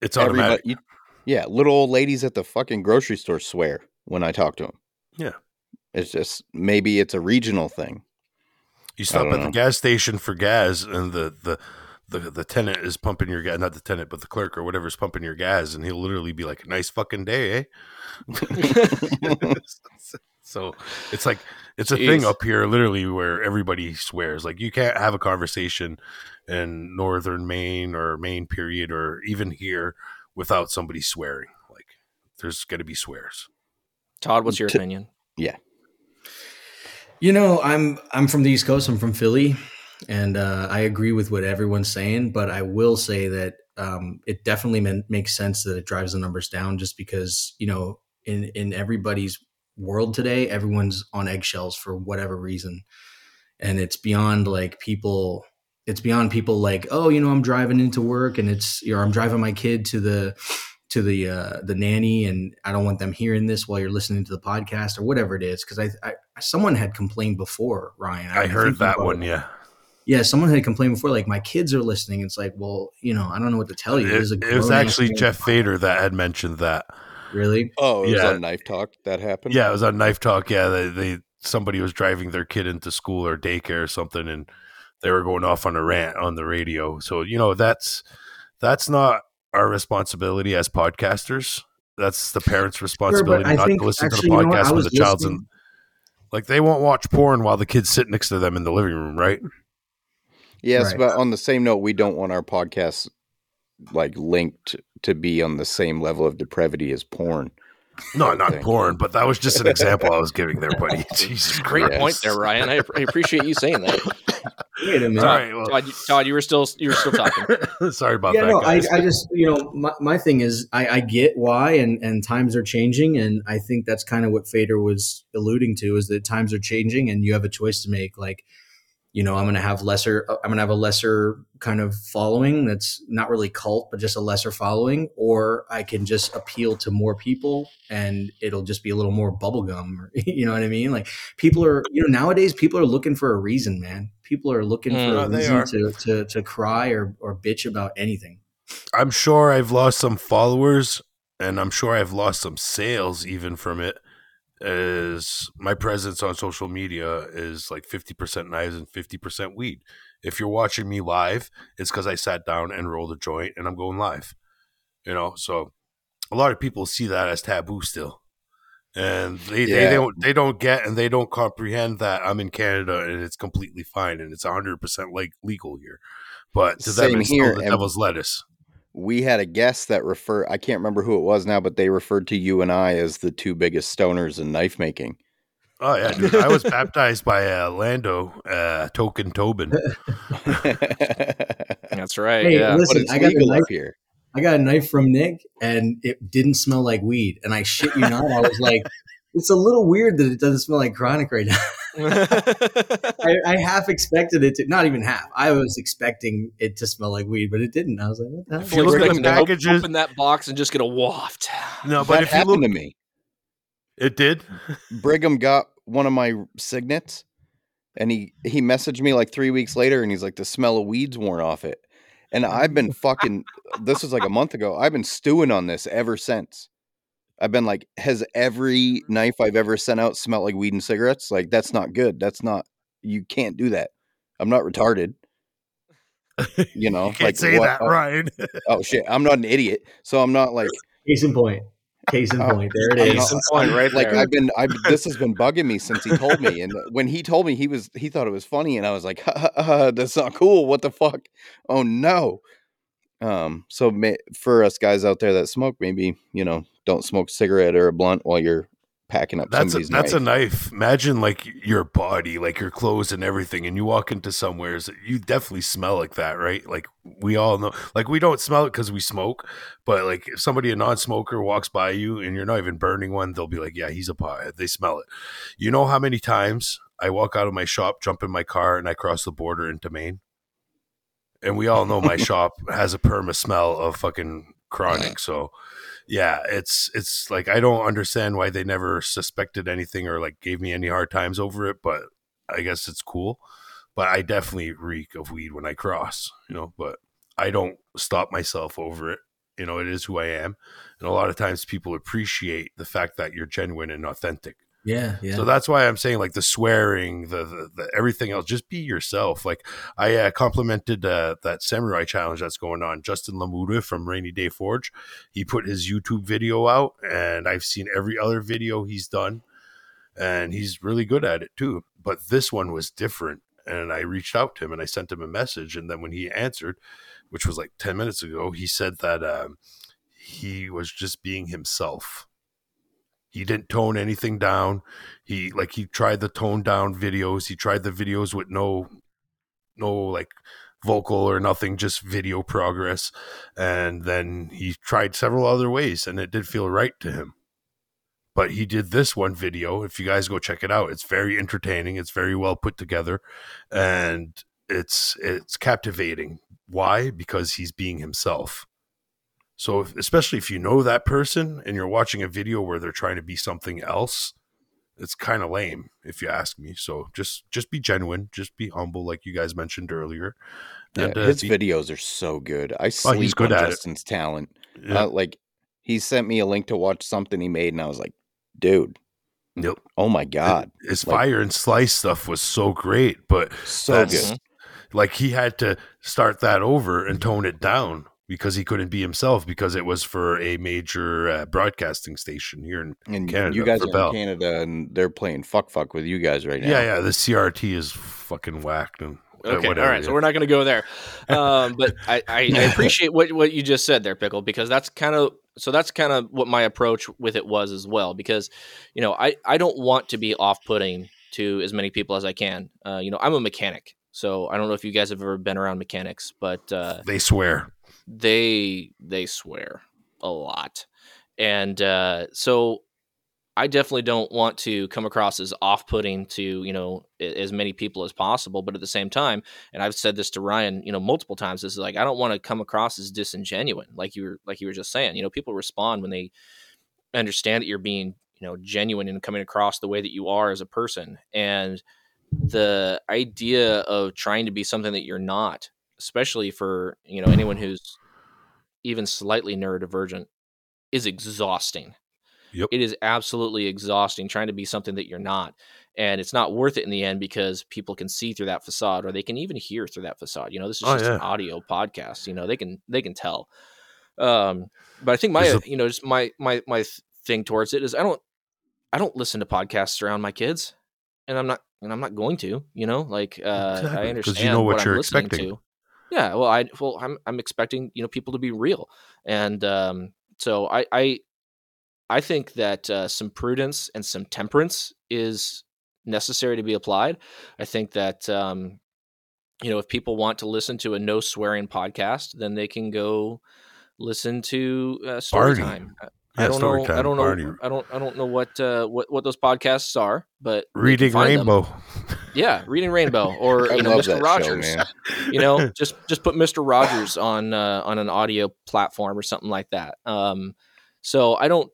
It's automatic. Yeah, little old ladies at the fucking grocery store swear when I talk to them. Yeah. It's just, maybe it's a regional thing. You stop at the gas station for gas, and the tenant is pumping your gas. Not the tenant, but the clerk or whatever is pumping your gas, and he'll literally be like, "Nice fucking day, eh?" So it's like, it's a thing up here, literally, where everybody swears. Like, you can't have a conversation in northern Maine or Maine period or even here without somebody swearing. Like, there's going to be swears. Todd, what's your opinion? Yeah. You know, I'm from the East Coast. I'm from Philly, and I agree with what everyone's saying. But I will say that it definitely makes sense that it drives the numbers down, just because, you know, in everybody's world today, everyone's on eggshells for whatever reason, and it's beyond like people. It's beyond people like, oh, you know, I'm driving into work, and it's, you know, I'm driving my kid to the nanny, and I don't want them hearing this while you're listening to the podcast or whatever it is. Cause I someone had complained before, Ryan. I heard that one. Yeah. Yeah. Someone had complained before, like, my kids are listening. It's like, well, you know, I don't know what to tell you. It was actually Jeff Fader that had mentioned that. Really? Oh, it was on Knife Talk that happened. Yeah. It was on Knife Talk. Yeah. Somebody was driving their kid into school or daycare or something, and they were going off on a rant on the radio. So, you know, that's not our responsibility as podcasters. That's the parents' responsibility, not to listen to the podcast when the child's in. Like, they won't watch porn while the kid's sitting next to them in the living room, right? Yes, right. But on the same note, we don't want our podcasts like linked to be on the same level of depravity as porn. No, not porn, but that was just an example I was giving there, buddy. Jesus Christ. Great point there, Ryan. I appreciate you saying that. Wait a minute. Sorry, well, Todd, you were still talking. Sorry about that. No, guys. I just, you know, my thing is, I get why, and times are changing, and I think that's kind of what Fader was alluding to, is that times are changing, and you have a choice to make. Like, you know, I'm going to have a lesser kind of following that's not really cult, but just a lesser following, or I can just appeal to more people and it'll just be a little more bubblegum. You know what I mean? Like, people are, you know, nowadays people are looking for a reason, man. People are looking for a reason to cry or bitch about anything. I'm sure I've lost some followers, and I'm sure I've lost some sales even from it. Is my presence on social media is like 50% knives and 50% weed. If you're watching me live, it's because I sat down and rolled a joint and I'm going live, you know. So a lot of people see that as taboo still, and they don't get, and they don't comprehend that I'm in Canada and it's completely fine, and it's 100% like legal here. But to them, it's still the devil's lettuce. We had a guest that I can't remember who it was now, but they referred to you and I as the two biggest stoners in knife making. Oh, yeah. Dude, I was baptized by Lando Tobin. That's right. Hey, yeah. Listen, I got a knife here. I got a knife from Nick, and it didn't smell like weed. And I shit you not, I was like, it's a little weird that it doesn't smell like chronic right now. I half expected it to, not even half. I was expecting it to smell like weed, but it didn't. I was like, "What the hell?" If you look at the packages, open that box and just get a waft. No, but that happened to me. It did. Brigham got one of my signets, and he messaged me like 3 weeks later, and he's like, "The smell of weed's worn off it." And I've been fucking. This was like a month ago. I've been stewing on this ever since. I've been like, has every knife I've ever sent out smelled like weed and cigarettes? Like, that's not good. That's not, you can't do that. I'm not retarded. You know, you can't like say what, that, Ryan. Oh shit. I'm not an idiot. So I'm not like, case in point. There it is. Right. Like, this has been bugging me since he told me. And when he told me he thought it was funny, and I was like, that's not cool. What the fuck? Oh no. So for us guys out there that smoke, maybe, you know, don't smoke a cigarette or a blunt while you're packing up somebody's knife. That's a knife. Imagine like your body, like your clothes and everything, and you walk into somewheres, you definitely smell like that, right? Like, we all know, like, we don't smell it because we smoke, but like, if somebody, a non-smoker, walks by you and you're not even burning one, they'll be like, yeah, he's a pothead. They smell it. You know how many times I walk out of my shop, jump in my car, and I cross the border into Maine? And we all know my shop has a perma smell of fucking chronic. So yeah, it's like, I don't understand why they never suspected anything or like gave me any hard times over it, but I guess it's cool. But I definitely reek of weed when I cross, you know, but I don't stop myself over it. you know, it is who I am. And a lot of times people appreciate the fact that you're genuine and authentic. Yeah, yeah. So that's why I'm saying, like, the swearing, the everything else, just be yourself. Like, I complimented that samurai challenge that's going on. Justin Lamuda from Rainy Day Forge, he put his YouTube video out, and I've seen every other video he's done, and he's really good at it too. But this one was different, and I reached out to him and I sent him a message, and then when he answered, which was like 10 minutes ago, he said that he was just being himself. He didn't tone anything down. He tried the toned down videos. He tried the videos with no like vocal or nothing, just video progress. And then he tried several other ways, and it did feel right to him. But he did this one video. If you guys go check it out, it's very entertaining. It's very well put together, and it's captivating. Why? Because he's being himself. So especially if you know that person and you're watching a video where they're trying to be something else, it's kind of lame, if you ask me. So just be genuine, just be humble, like you guys mentioned earlier. And yeah, his videos are so good. I sleep on Justin's talent. Yeah. Like, he sent me a link to watch something he made, and I was like, dude. Yep. Oh my God. His fire and slice stuff was so great, but so good. Like, he had to start that over and tone it down, because he couldn't be himself, because it was for a major broadcasting station here in Canada. You guys are in Canada, and they're playing fuck with you guys right now. Yeah, the CRT is fucking whacked. And okay, whatever. All right, so we're not going to go there. But I appreciate what you just said there, Pickle, because that's kind of what my approach with it was as well. Because, you know, I don't want to be off-putting to as many people as I can. You know, I'm a mechanic, so I don't know if you guys have ever been around mechanics, but they swear. They swear a lot. And so I definitely don't want to come across as off-putting to, you know, as many people as possible. But at the same time, and I've said this to Ryan, you know, multiple times, this is like, I don't want to come across as disingenuous, like you were just saying. You know, people respond when they understand that you're being, you know, genuine and coming across the way that you are as a person. And the idea of trying to be something that you're not, especially for, you know, anyone who's even slightly neurodivergent, is exhausting. Yep. It is absolutely exhausting trying to be something that you're not. And it's not worth it in the end, because people can see through that facade, or they can even hear through that facade. You know, this is an audio podcast, you know, they can tell. But I think my thing towards it is I don't listen to podcasts around my kids, and I'm not going to, you know, like, exactly. I understand, 'cause you know what you're expecting to. Yeah, well, I'm expecting, you know, people to be real, and so I think that some prudence and some temperance is necessary to be applied. I think that you know, if people want to listen to a no swearing podcast, then they can go listen to Storytime. I don't know what those podcasts are, but Reading Rainbow. Yeah, Reading Rainbow, or you know, Mr. Rogers. Show, you know, just put Mr. Rogers on an audio platform or something like that. So I don't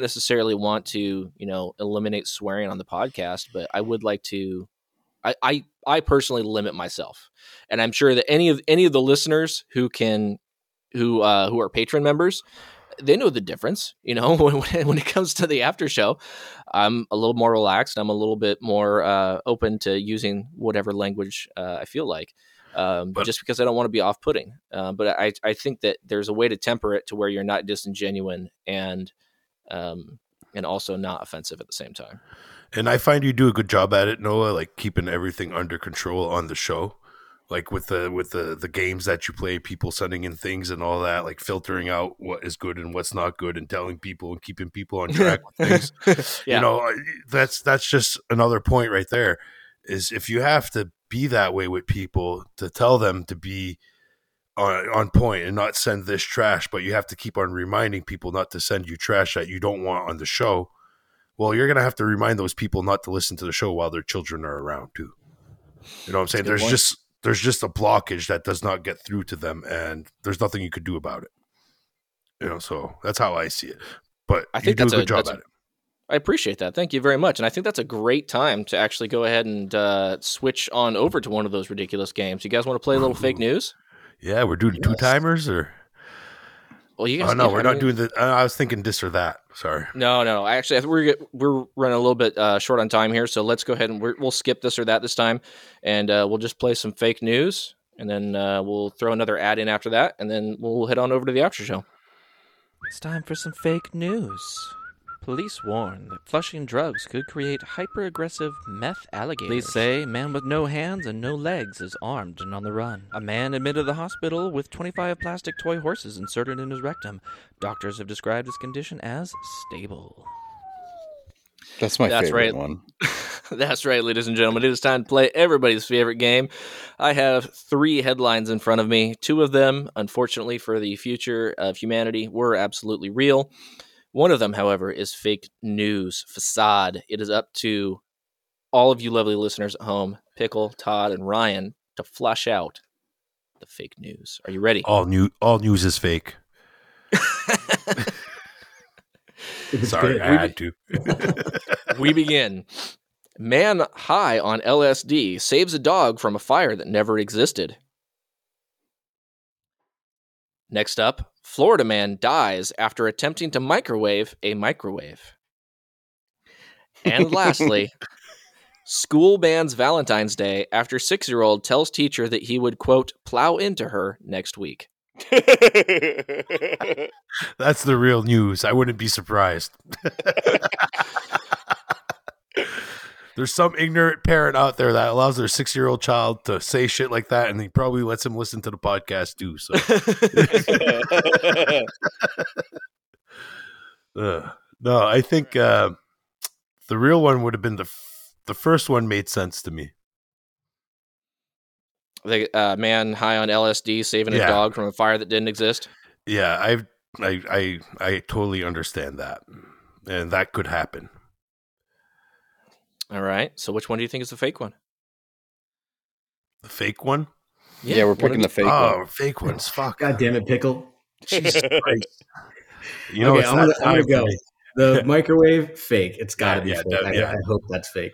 necessarily want to, you know, eliminate swearing on the podcast, but I would like to. I personally limit myself, and I'm sure that any of the listeners who are patron members, they know the difference. You know, when it comes to the after show, I'm a little more relaxed. I'm a little bit more open to using whatever language I feel like, just because I don't want to be off-putting. But I think that there's a way to temper it to where you're not disingenuous and also not offensive at the same time. And I find you do a good job at it, Noah, like keeping everything under control on the show. Like with the games that you play, people sending in things and all that, like filtering out what is good and what's not good, and telling people and keeping people on track with things. Yeah. You know, that's just another point right there. Is if you have to be that way with people to tell them to be on point and not send this trash, but you have to keep on reminding people not to send you trash that you don't want on the show. Well, you're gonna have to remind those people not to listen to the show while their children are around too. You know what I'm saying? There's just a blockage that does not get through to them, and there's nothing you could do about it. You know, so that's how I see it. But I think you do a good job at it. I appreciate that. Thank you very much. And I think that's a great time to actually go ahead and switch on over to one of those ridiculous games. You guys want to play a little fake news? Yeah, we're doing two timers, or Well, you guys. Oh no, we're not doing the. I was thinking this or that. Sorry. No. Actually, I think we're running a little bit short on time here, so let's go ahead and we'll skip this or that this time, and we'll just play some fake news, and then we'll throw another ad in after that, and then we'll head on over to the after show. It's time for some fake news. Police warn that flushing drugs could create hyper-aggressive meth alligators. Police say man with no hands and no legs is armed and on the run. A man admitted to the hospital with 25 plastic toy horses inserted in his rectum. Doctors have described his condition as stable. That's my favorite one. That's right, ladies and gentlemen. It is time to play everybody's favorite game. I have three headlines in front of me. Two of them, unfortunately for the future of humanity, were absolutely real. One of them, however, is fake news, facade. It is up to all of you lovely listeners at home, Pickle, Todd, and Ryan, to flush out the fake news. Are you ready? All news is fake. Sorry, I had to. We begin. Man high on LSD saves a dog from a fire that never existed. Next up. Florida man dies after attempting to microwave a microwave. And lastly, school bans Valentine's Day after six-year-old tells teacher that he would, quote, plow into her next week. That's the real news. I wouldn't be surprised. There's some ignorant parent out there that allows their six-year-old child to say shit like that, and he probably lets him listen to the podcast too. So, no, I think the real one would have been the first one made sense to me. The man high on LSD saving a dog from a fire that didn't exist. Yeah, I totally understand that, and that could happen. All right. So which one do you think is the fake one? The fake one? Yeah, we're picking the fake one. Oh, fake ones. Fuck. God damn it, Pickle. Jesus Christ. You know, okay, I'm going to go. The microwave, fake. It's got to be fake. I hope that's fake.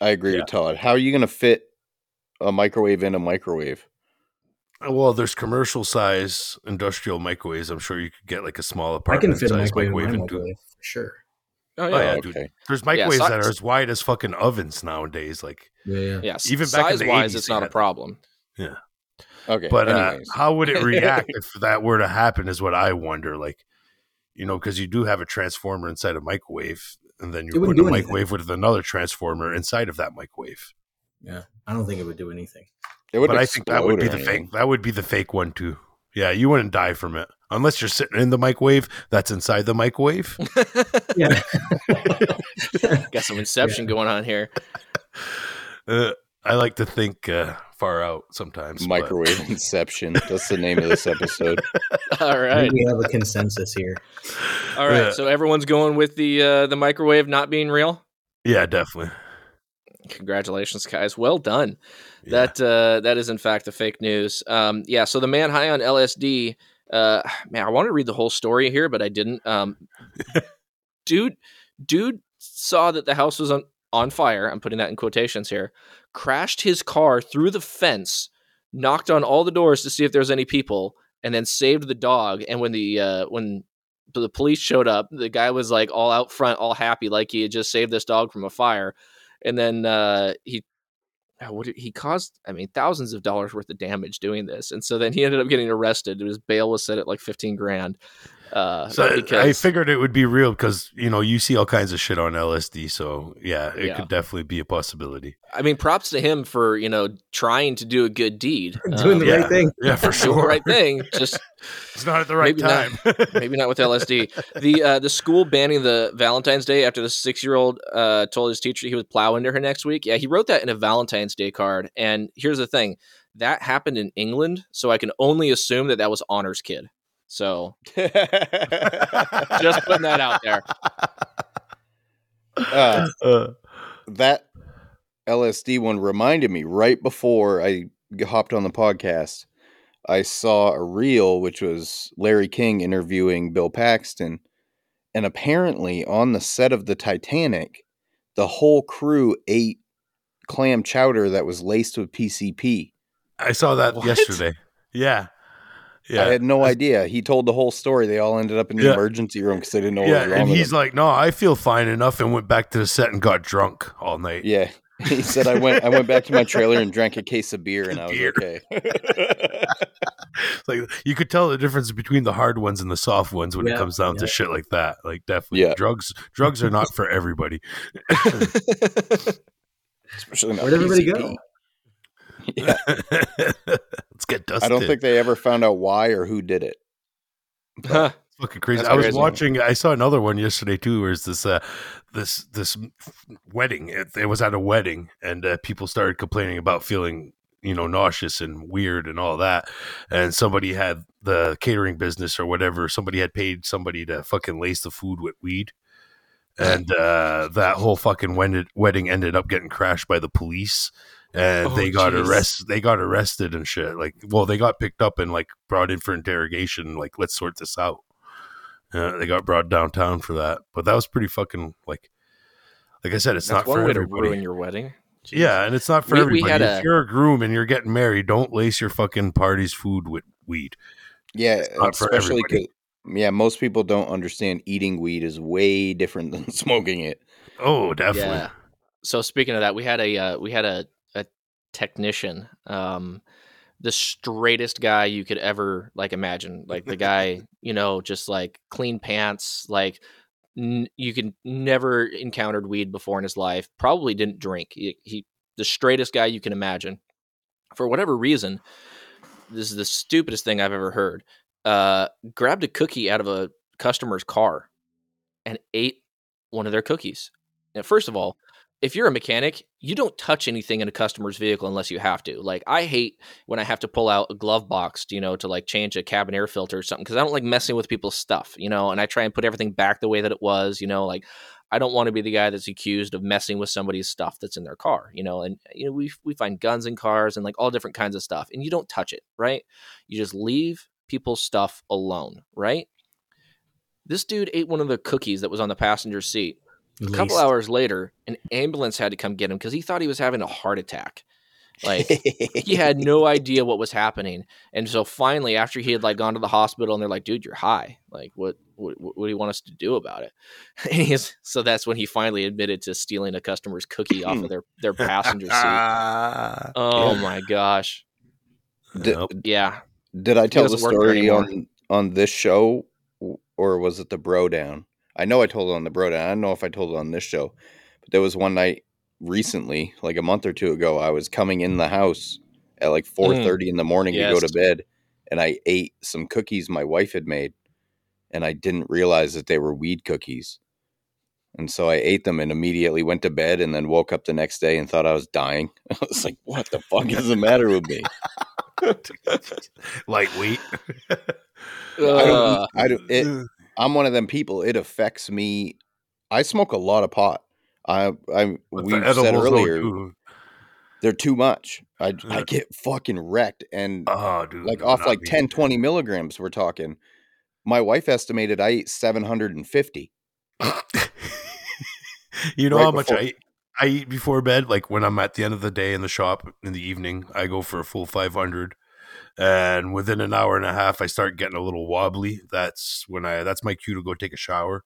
I agree with Todd. How are you going to fit a microwave in a microwave? Well, there's commercial size industrial microwaves. I'm sure you could get like a small apartment size microwave. For sure. Oh yeah, dude. Okay. There's microwaves that are as wide as fucking ovens nowadays. Like, even back in the 80s, it's not a problem. Yeah. Okay. But how would it react if that were to happen? Is what I wonder. Like, you know, because you do have a transformer inside a microwave, and then you put a microwave with another transformer inside of that microwave. Yeah, I don't think it would do anything. But I think that would be the fake. That would be the fake one too. Yeah, you wouldn't die from it. Unless you're sitting in the microwave, that's inside the microwave. Yeah. Got some inception going on here. I like to think far out sometimes. Microwave inception. That's the name of this episode. All right. We have a consensus here. All right. So everyone's going with the microwave not being real? Yeah, definitely. Congratulations, guys. Well done. Yeah. That is, in fact, the fake news. So the man high on LSD... I want to read the whole story here, but I didn't. Dude saw that the house was on fire. I'm putting that in quotations here. Crashed his car through the fence, knocked on all the doors to see if there was any people, and then saved the dog. And when the police showed up, the guy was like all out front, all happy, like he had just saved this dog from a fire. And then he caused, thousands of dollars worth of damage doing this. And so then he ended up getting arrested. His bail was set at like $15,000. I figured it would be real because, you know, you see all kinds of shit on LSD. So, it could definitely be a possibility. I mean, props to him for, you know, trying to do a good deed. Doing the right thing. Yeah, for sure. The right thing. Just it's not at the right time. Maybe not with LSD. The school banning the Valentine's Day after the six-year-old told his teacher he would plow into her next week. Yeah, he wrote that in a Valentine's Day card. And here's the thing. That happened in England, so I can only assume that was Honor's kid. So just putting that out there. That LSD one reminded me right before I hopped on the podcast. I saw a reel, which was Larry King interviewing Bill Paxton. And apparently on the set of the Titanic, the whole crew ate clam chowder that was laced with PCP. I saw that yesterday. Yeah. Yeah. I had no idea. He told the whole story. They all ended up in the emergency room because they didn't know what was wrong. And he's like, no, I feel fine enough, and went back to the set and got drunk all night. Yeah. He said, I went back to my trailer and drank a case of beer, and I was okay. It's like, you could tell the difference between the hard ones and the soft ones when it comes down to shit like that. Like, definitely. Yeah. Drugs are not for everybody. Especially not. Where'd everybody go? Yeah. Let's get dusted. I don't think they ever found out why or who did it. Huh. Fucking crazy. I was watching, I saw another one yesterday too, where it's this wedding. It was at a wedding, and people started complaining about feeling, nauseous and weird and all that. And somebody had the catering business or whatever. Somebody had paid somebody to fucking lace the food with weed. And that whole fucking wedding ended up getting crashed by the police. And they got arrested and shit. Like, well, they got picked up and like brought in for interrogation. Like, let's sort this out. They got brought downtown for that, but that was pretty fucking like I said, it's not for everybody. That's one way to ruin your wedding. Jeez. Yeah, and it's not for everybody. If you're a groom and you're getting married, don't lace your fucking party's food with weed. Yeah, especially most people don't understand eating weed is way different than smoking it. Oh, definitely. Yeah. So speaking of that, we had a technician, the straightest guy you could ever imagine. Like the guy, just like clean pants, like you could never encountered weed before in his life. Probably didn't drink. He the straightest guy you can imagine. For whatever reason, this is the stupidest thing I've ever heard. Grabbed a cookie out of a customer's car and ate one of their cookies. Now, first of all, if you're a mechanic, you don't touch anything in a customer's vehicle unless you have to. Like, I hate when I have to pull out a glove box, to change a cabin air filter or something, because I don't like messing with people's stuff, and I try and put everything back the way that it was, I don't want to be the guy that's accused of messing with somebody's stuff that's in their car, and we find guns in cars and all different kinds of stuff, and you don't touch it, right? You just leave people's stuff alone, right? This dude ate one of the cookies that was on the passenger seat. A couple hours later, an ambulance had to come get him because he thought he was having a heart attack. He had no idea what was happening. And so finally, after he had gone to the hospital, and they're like, dude, you're high. Like, what do you want us to do about it? And so that's when he finally admitted to stealing a customer's cookie off of their passenger seat. Oh, my gosh. Did I tell the story on this show, or was it the Bro Down? I know I told it on the Bro Down. I don't know if I told it on this show, but there was one night recently, a month or two ago, I was coming in the house at 4:30 in the morning to go to bed, and I ate some cookies my wife had made, and I didn't realize that they were weed cookies. And so I ate them and immediately went to bed, and then woke up the next day and thought I was dying. I was like, what the fuck is the matter with me? Lightweight. I'm one of them people. It affects me. I smoke a lot of pot. We said earlier, they're too much. I get fucking wrecked. And dude, off 10, 20 milligrams, we're talking. My wife estimated I ate 750. How much I eat? I eat before bed. When I'm at the end of the day in the shop in the evening, I go for a full 500. And within an hour and a half, I start getting a little wobbly. That's my cue to go take a shower,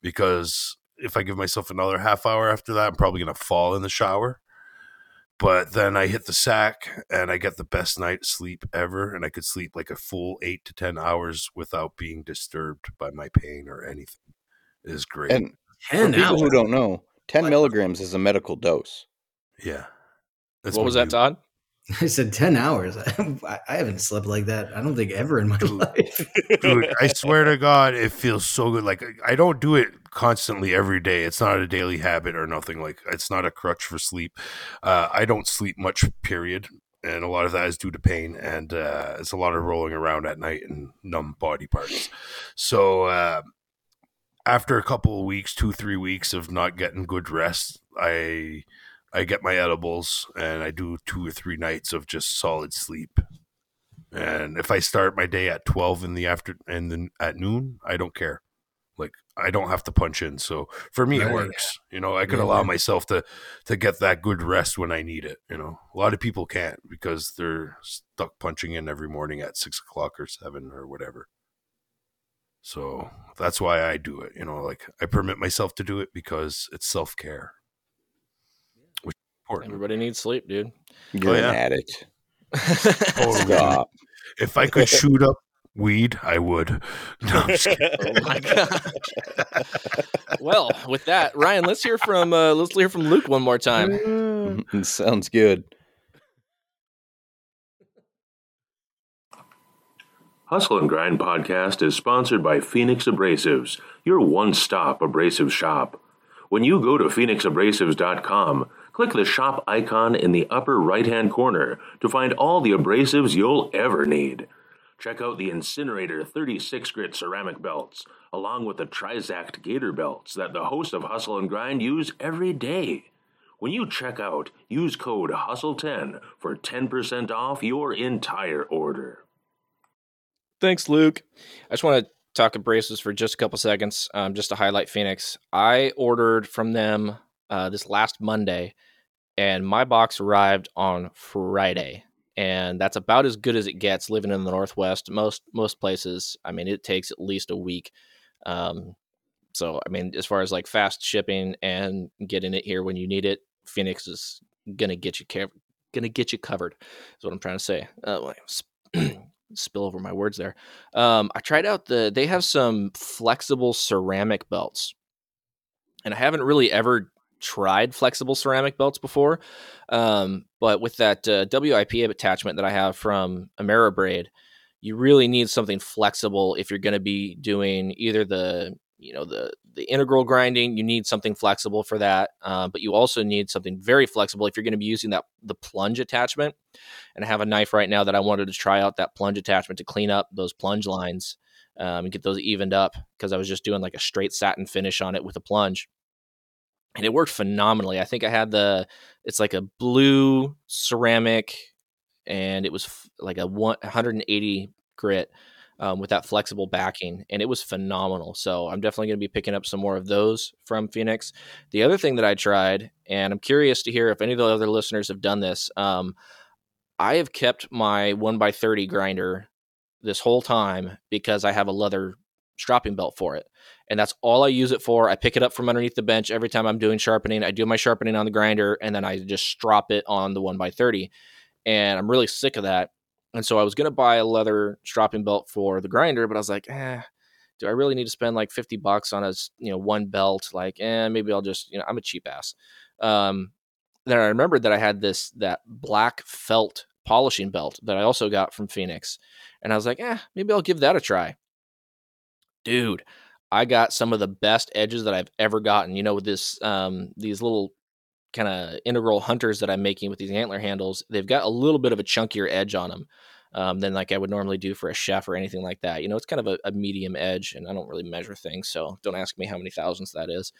because if I give myself another half hour after that, I'm probably going to fall in the shower. But then I hit the sack and I get the best night's sleep ever. And I could sleep a full 8 to 10 hours without being disturbed by my pain or anything. It is great. And for people who don't know, 10 milligrams is a medical dose. Yeah. What was that, Todd? I said 10 hours. I haven't slept like that, I don't think, ever in my life. Dude, I swear to God, it feels so good. I don't do it constantly every day. It's not a daily habit or nothing. It's not a crutch for sleep. I don't sleep much, period. And a lot of that is due to pain. And it's a lot of rolling around at night and numb body parts. So after a couple of weeks, 2-3 weeks of not getting good rest, I get my edibles and I do 2 or 3 nights of just solid sleep. And if I start my day at 12 at noon, I don't care. Like, I don't have to punch in. So for me, it works. You know, I could allow myself to get that good rest when I need it. You know, a lot of people can't because they're stuck punching in every morning at 6 o'clock or 7 or whatever. So that's why I do it. You know, like, I permit myself to do it because it's self-care. Which is important. Everybody needs sleep, dude. You're an addict. Oh, stop. If I could shoot up weed, I would. No, I'm just kidding. Oh my god. Well, with that, Ryan, let's hear from Luke one more time. Sounds good. Hustle and Grind Podcast is sponsored by Phoenix Abrasives, your one-stop abrasive shop. When you go to phoenixabrasives.com, click the shop icon in the upper right-hand corner to find all the abrasives you'll ever need. Check out the Incinerator 36 grit ceramic belts, along with the Trizact Gator belts that the hosts of Hustle and Grind use every day. When you check out, use code HUSTLE10 for 10% off your entire order. Thanks, Luke. I just want to talk abrasives for just a couple seconds, just to highlight Phoenix. I ordered from them this last Monday, and my box arrived on Friday. And that's about as good as it gets living in the Northwest. Most places, I mean, it takes at least a week. So, I mean, as far as like fast shipping and getting it here when you need it, Phoenix is gonna get you covered. Is what I'm trying to say. Spill over my words there. I tried out they have some flexible ceramic belts, and I haven't really ever tried flexible ceramic belts before, but with that WIP attachment that I have from AmeriBrade, you really need something flexible if you're going to be doing either the integral grinding. You need something flexible for that, but you also need something very flexible if you're going to be using the plunge attachment. And I have a knife right now that I wanted to try out that plunge attachment to clean up those plunge lines and get those evened up, because I was just doing like a straight satin finish on it with a plunge. And it worked phenomenally. I think I had it's like a blue ceramic, and it was like a 180 grit with that flexible backing. And it was phenomenal. So I'm definitely going to be picking up some more of those from Phoenix. The other thing that I tried, and I'm curious to hear if any of the other listeners have done this. I have kept my 1x30 grinder this whole time because I have a leather stropping belt for it. And that's all I use it for. I pick it up from underneath the bench every time I'm doing sharpening. I do my sharpening on the grinder, and then I just strop it on the 1x30. And I'm really sick of that. And so I was going to buy a leather stropping belt for the grinder, but I was like, do I really need to spend like $50 on one belt? Like, maybe I'll just, I'm a cheap ass. Then I remembered that I had that black felt polishing belt that I also got from Phoenix. And I was like, maybe I'll give that a try. Dude, I got some of the best edges that I've ever gotten, with this, these little kind of integral hunters that I'm making with these antler handles. They've got a little bit of a chunkier edge on them than like I would normally do for a chef or anything like that. It's kind of a medium edge, and I don't really measure things, so don't ask me how many thousandths that is.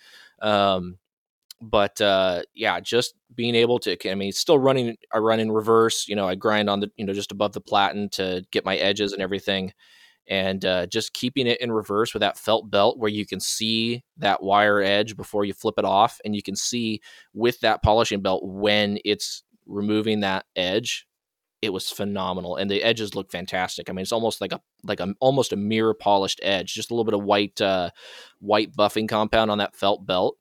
Just being able to, still running, I run in reverse, I grind on the, just above the platen to get my edges and everything. And just keeping it in reverse with that felt belt, where you can see that wire edge before you flip it off, and you can see with that polishing belt when it's removing that edge. It was phenomenal, and the edges look fantastic. It's almost like a mirror polished edge, just a little bit of white buffing compound on that felt belt.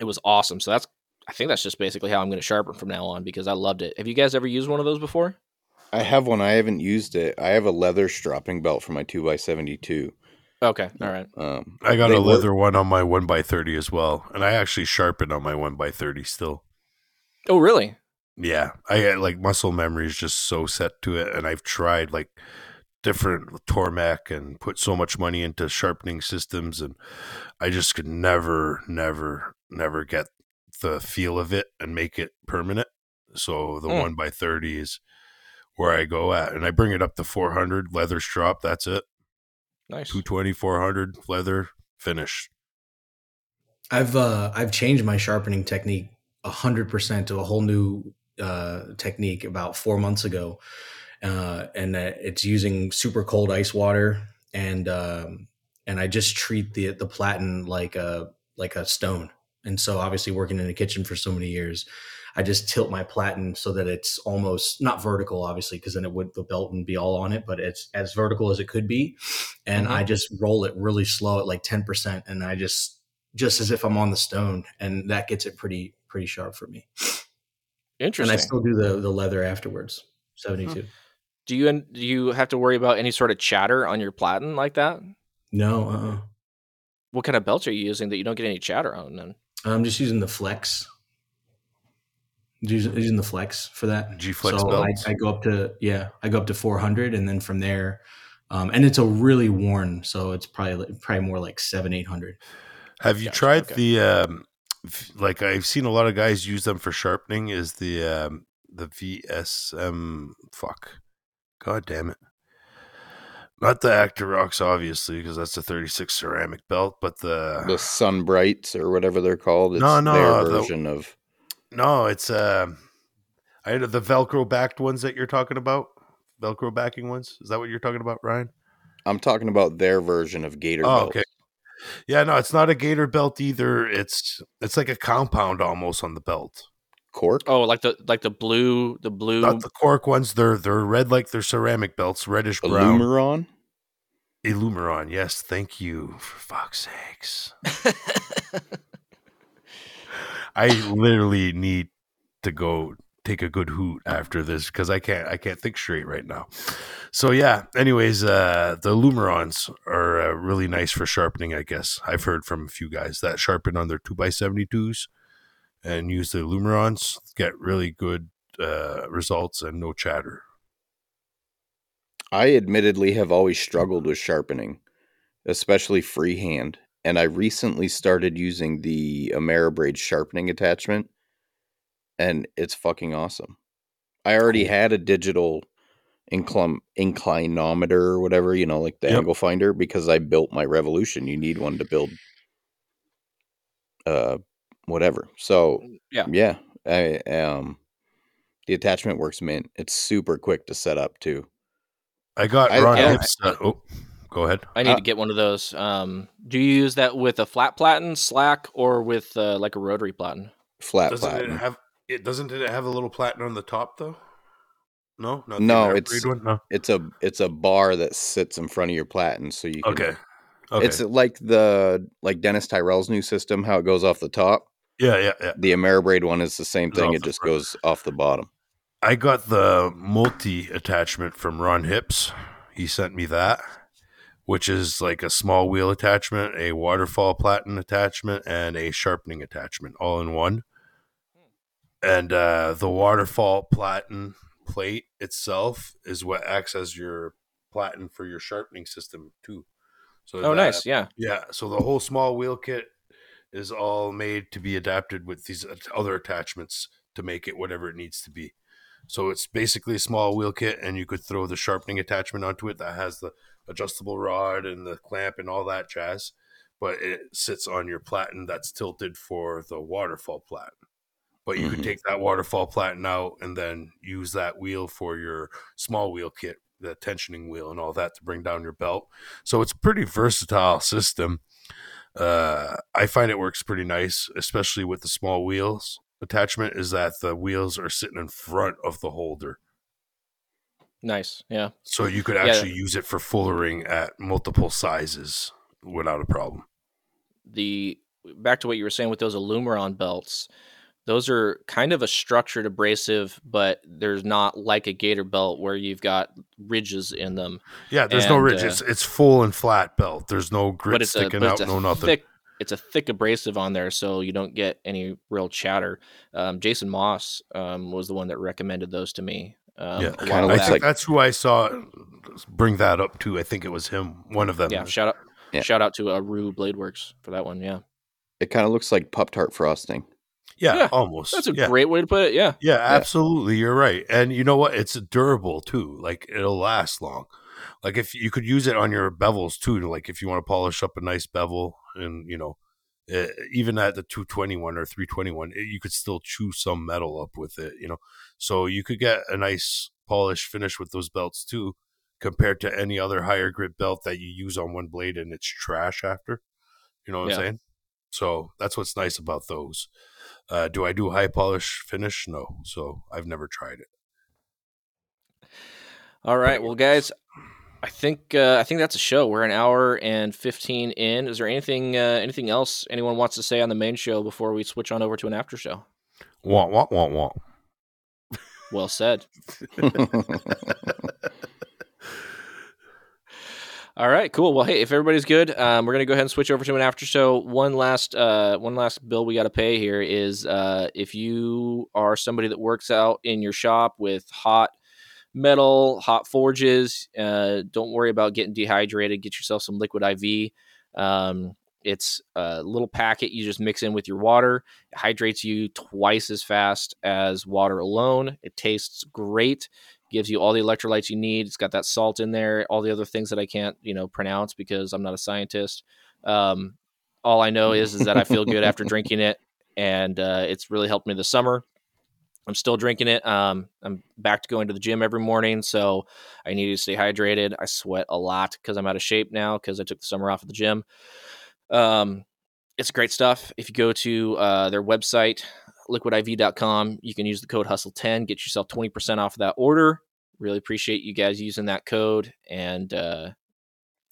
It was awesome. So I think that's just basically how I'm going to sharpen from now on, because I loved it. Have you guys ever used one of those before? I have one. I haven't used it. I have a leather stropping belt for my 2x72. Okay. All right. I got a leather one on my 1x30 as well. And I actually sharpen on my 1x30 still. Oh, really? Yeah. I like muscle memory is just so set to it. And I've tried like different Tormac and put so much money into sharpening systems. And I just could never get the feel of it and make it permanent. So the 1x30 is where I go at, and I bring it up to 400 leather strop. That's it. Nice. 220, 400 leather finish. I've changed my sharpening technique 100% to a whole new, technique about 4 months ago. And it's using super cold ice water and, and I just treat the platen like a stone. And so obviously working in the kitchen for so many years, I just tilt my platen so that it's almost not vertical, obviously, because then it would, the belt would be all on it, but it's as vertical as it could be. And I just roll it really slow at like 10%. And I just as if I'm on the stone, and that gets it pretty sharp for me. Interesting. And I still do the leather afterwards. 72. Do you have to worry about any sort of chatter on your platen like that? No. What kind of belts are you using that you don't get any chatter on then? I'm just using the Flex. Using the Flex for that. G-Flex so belts. I go up to 400, and then from there, and it's a really worn, so it's probably more like 700-800. Have you tried the like I've seen a lot of guys use them for sharpening? Is the VSM? Fuck, god damn it! Not the Actorox, obviously, because that's a 36 ceramic belt, but the Sunbrights or whatever they're called. It's their version of. No, it's I had the Velcro backed ones that you're talking about. Velcro backing ones. Is that what you're talking about, Ryan? I'm talking about their version of Gator belt. Okay. Yeah, no, it's not a Gator belt either. It's like a compound almost on the belt. Cork? Oh, like the blue. Not the cork ones. They're red like their ceramic belts, reddish brown. Illumeron. Yes, thank you. For fuck's sakes. I literally need to go take a good hoot after this because I can't think straight right now. So yeah, anyways, the Lumerons are really nice for sharpening, I guess. I've heard from a few guys that sharpen on their 2x72s and use the Lumerons, get really good results and no chatter. I admittedly have always struggled with sharpening, especially freehand. And I recently started using the AmeriBrade sharpening attachment, and it's fucking awesome. I already had a digital inclinometer or whatever, you know, like the angle finder, because I built my Revolution. You need one to build whatever. So, yeah, I, the attachment works mint. It's super quick to set up, too. I got Ron Hipps. Go ahead. I need to get one of those. Do you use that with a flat platen, slack, or with like a rotary platen? Flat platen. Doesn't it have a little platen on the top though? No. It's a bar that sits in front of your platen, so you can. Okay. It's like Dennis Tyrell's new system, how it goes off the top. Yeah. The AmeriBrade one is the same thing. It just goes off the bottom. I got the multi attachment from Ron Hipps. He sent me that, which is like a small wheel attachment, a waterfall platen attachment, and a sharpening attachment all in one. And the waterfall platen plate itself is what acts as your platen for your sharpening system too. So nice. Yeah. So the whole small wheel kit is all made to be adapted with these other attachments to make it whatever it needs to be. So it's basically a small wheel kit, and you could throw the sharpening attachment onto it that has the adjustable rod and the clamp and all that jazz, but it sits on your platen that's tilted for the waterfall platen. But you could take that waterfall platen out and then use that wheel for your small wheel kit, the tensioning wheel and all that to bring down your belt. So it's a pretty versatile system. I find it works pretty nice, especially with the small wheels attachment, is that the wheels are sitting in front of the holder. Nice. Yeah. So you could actually use it for fullering at multiple sizes without a problem. Back to what you were saying with those Alumeron belts, those are kind of a structured abrasive, but there's not like a Gator belt where you've got ridges in them. Yeah, there's no ridges. It's full and flat belt. There's no grit sticking out, no nothing. It's a thick abrasive on there, so you don't get any real chatter. Jason Moss was the one that recommended those to me. I think that's who I saw bring that up to. I think it was him, one of them. Yeah, shout out to Aru Bladeworks for that one. Yeah, it kind of looks like Pop-Tart frosting. Yeah, almost. That's a great way to put it. Yeah, absolutely. You're right, and you know what? It's durable too. Like it'll last long. Like if you could use it on your bevels too. Like if you want to polish up a nice bevel, and you know, even at the 221 or 321, you could still chew some metal up with it. You know. So you could get a nice polished finish with those belts too, compared to any other higher grip belt that you use on one blade and it's trash after. You know what I'm saying? So that's what's nice about those. Do I do high polish finish? No. So I've never tried it. All right. Well, guys, I think that's a show. We're an hour and 15 in. Is there anything else anyone wants to say on the main show before we switch on over to an after show? Want. Well said. All right, cool. Well, hey, if everybody's good, we're gonna go ahead and switch over to an after show. One last bill we got to pay here is if you are somebody that works out in your shop with hot metal, hot forges, don't worry about getting dehydrated. Get yourself some Liquid IV. It's a little packet you just mix in with your water. It hydrates you twice as fast as water alone. It tastes great. Gives you all the electrolytes you need. It's got that salt in there, all the other things that I can't, pronounce because I'm not a scientist. All I know is that I feel good after drinking it, and it's really helped me this summer. I'm still drinking it. I'm back to going to the gym every morning, so I need to stay hydrated. I sweat a lot because I'm out of shape now because I took the summer off of the gym. It's great stuff. If you go to their website, liquidiv.com, you can use the code hustle10, get yourself 20% off that order. Really appreciate you guys using that code, and it's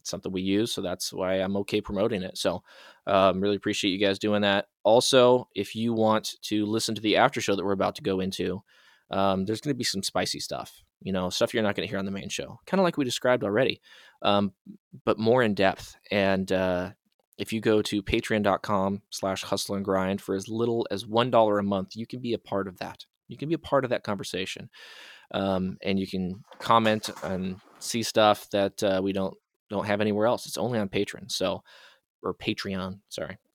something we use, so that's why I'm okay promoting it. So really appreciate you guys doing that. Also, if you want to listen to the after show that we're about to go into, there's going to be some spicy stuff, stuff you're not going to hear on the main show, kind of like we described already, but more in depth. And if you go to patreon.com/hustle and grind for as little as $1 a month, you can be a part of that. You can be a part of that conversation. And you can comment and see stuff that we don't have anywhere else. It's only on Patreon.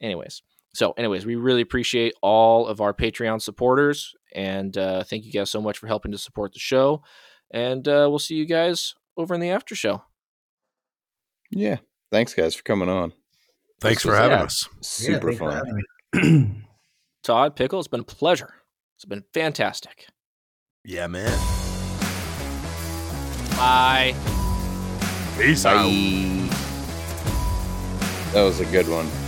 Anyways, we really appreciate all of our Patreon supporters, and thank you guys so much for helping to support the show. And we'll see you guys over in the after show. Yeah. Thanks guys for coming on. Thanks for having us. Super fun. Todd, Pickle, it's been a pleasure. It's been fantastic. Yeah, man. Bye. Peace out. That was a good one.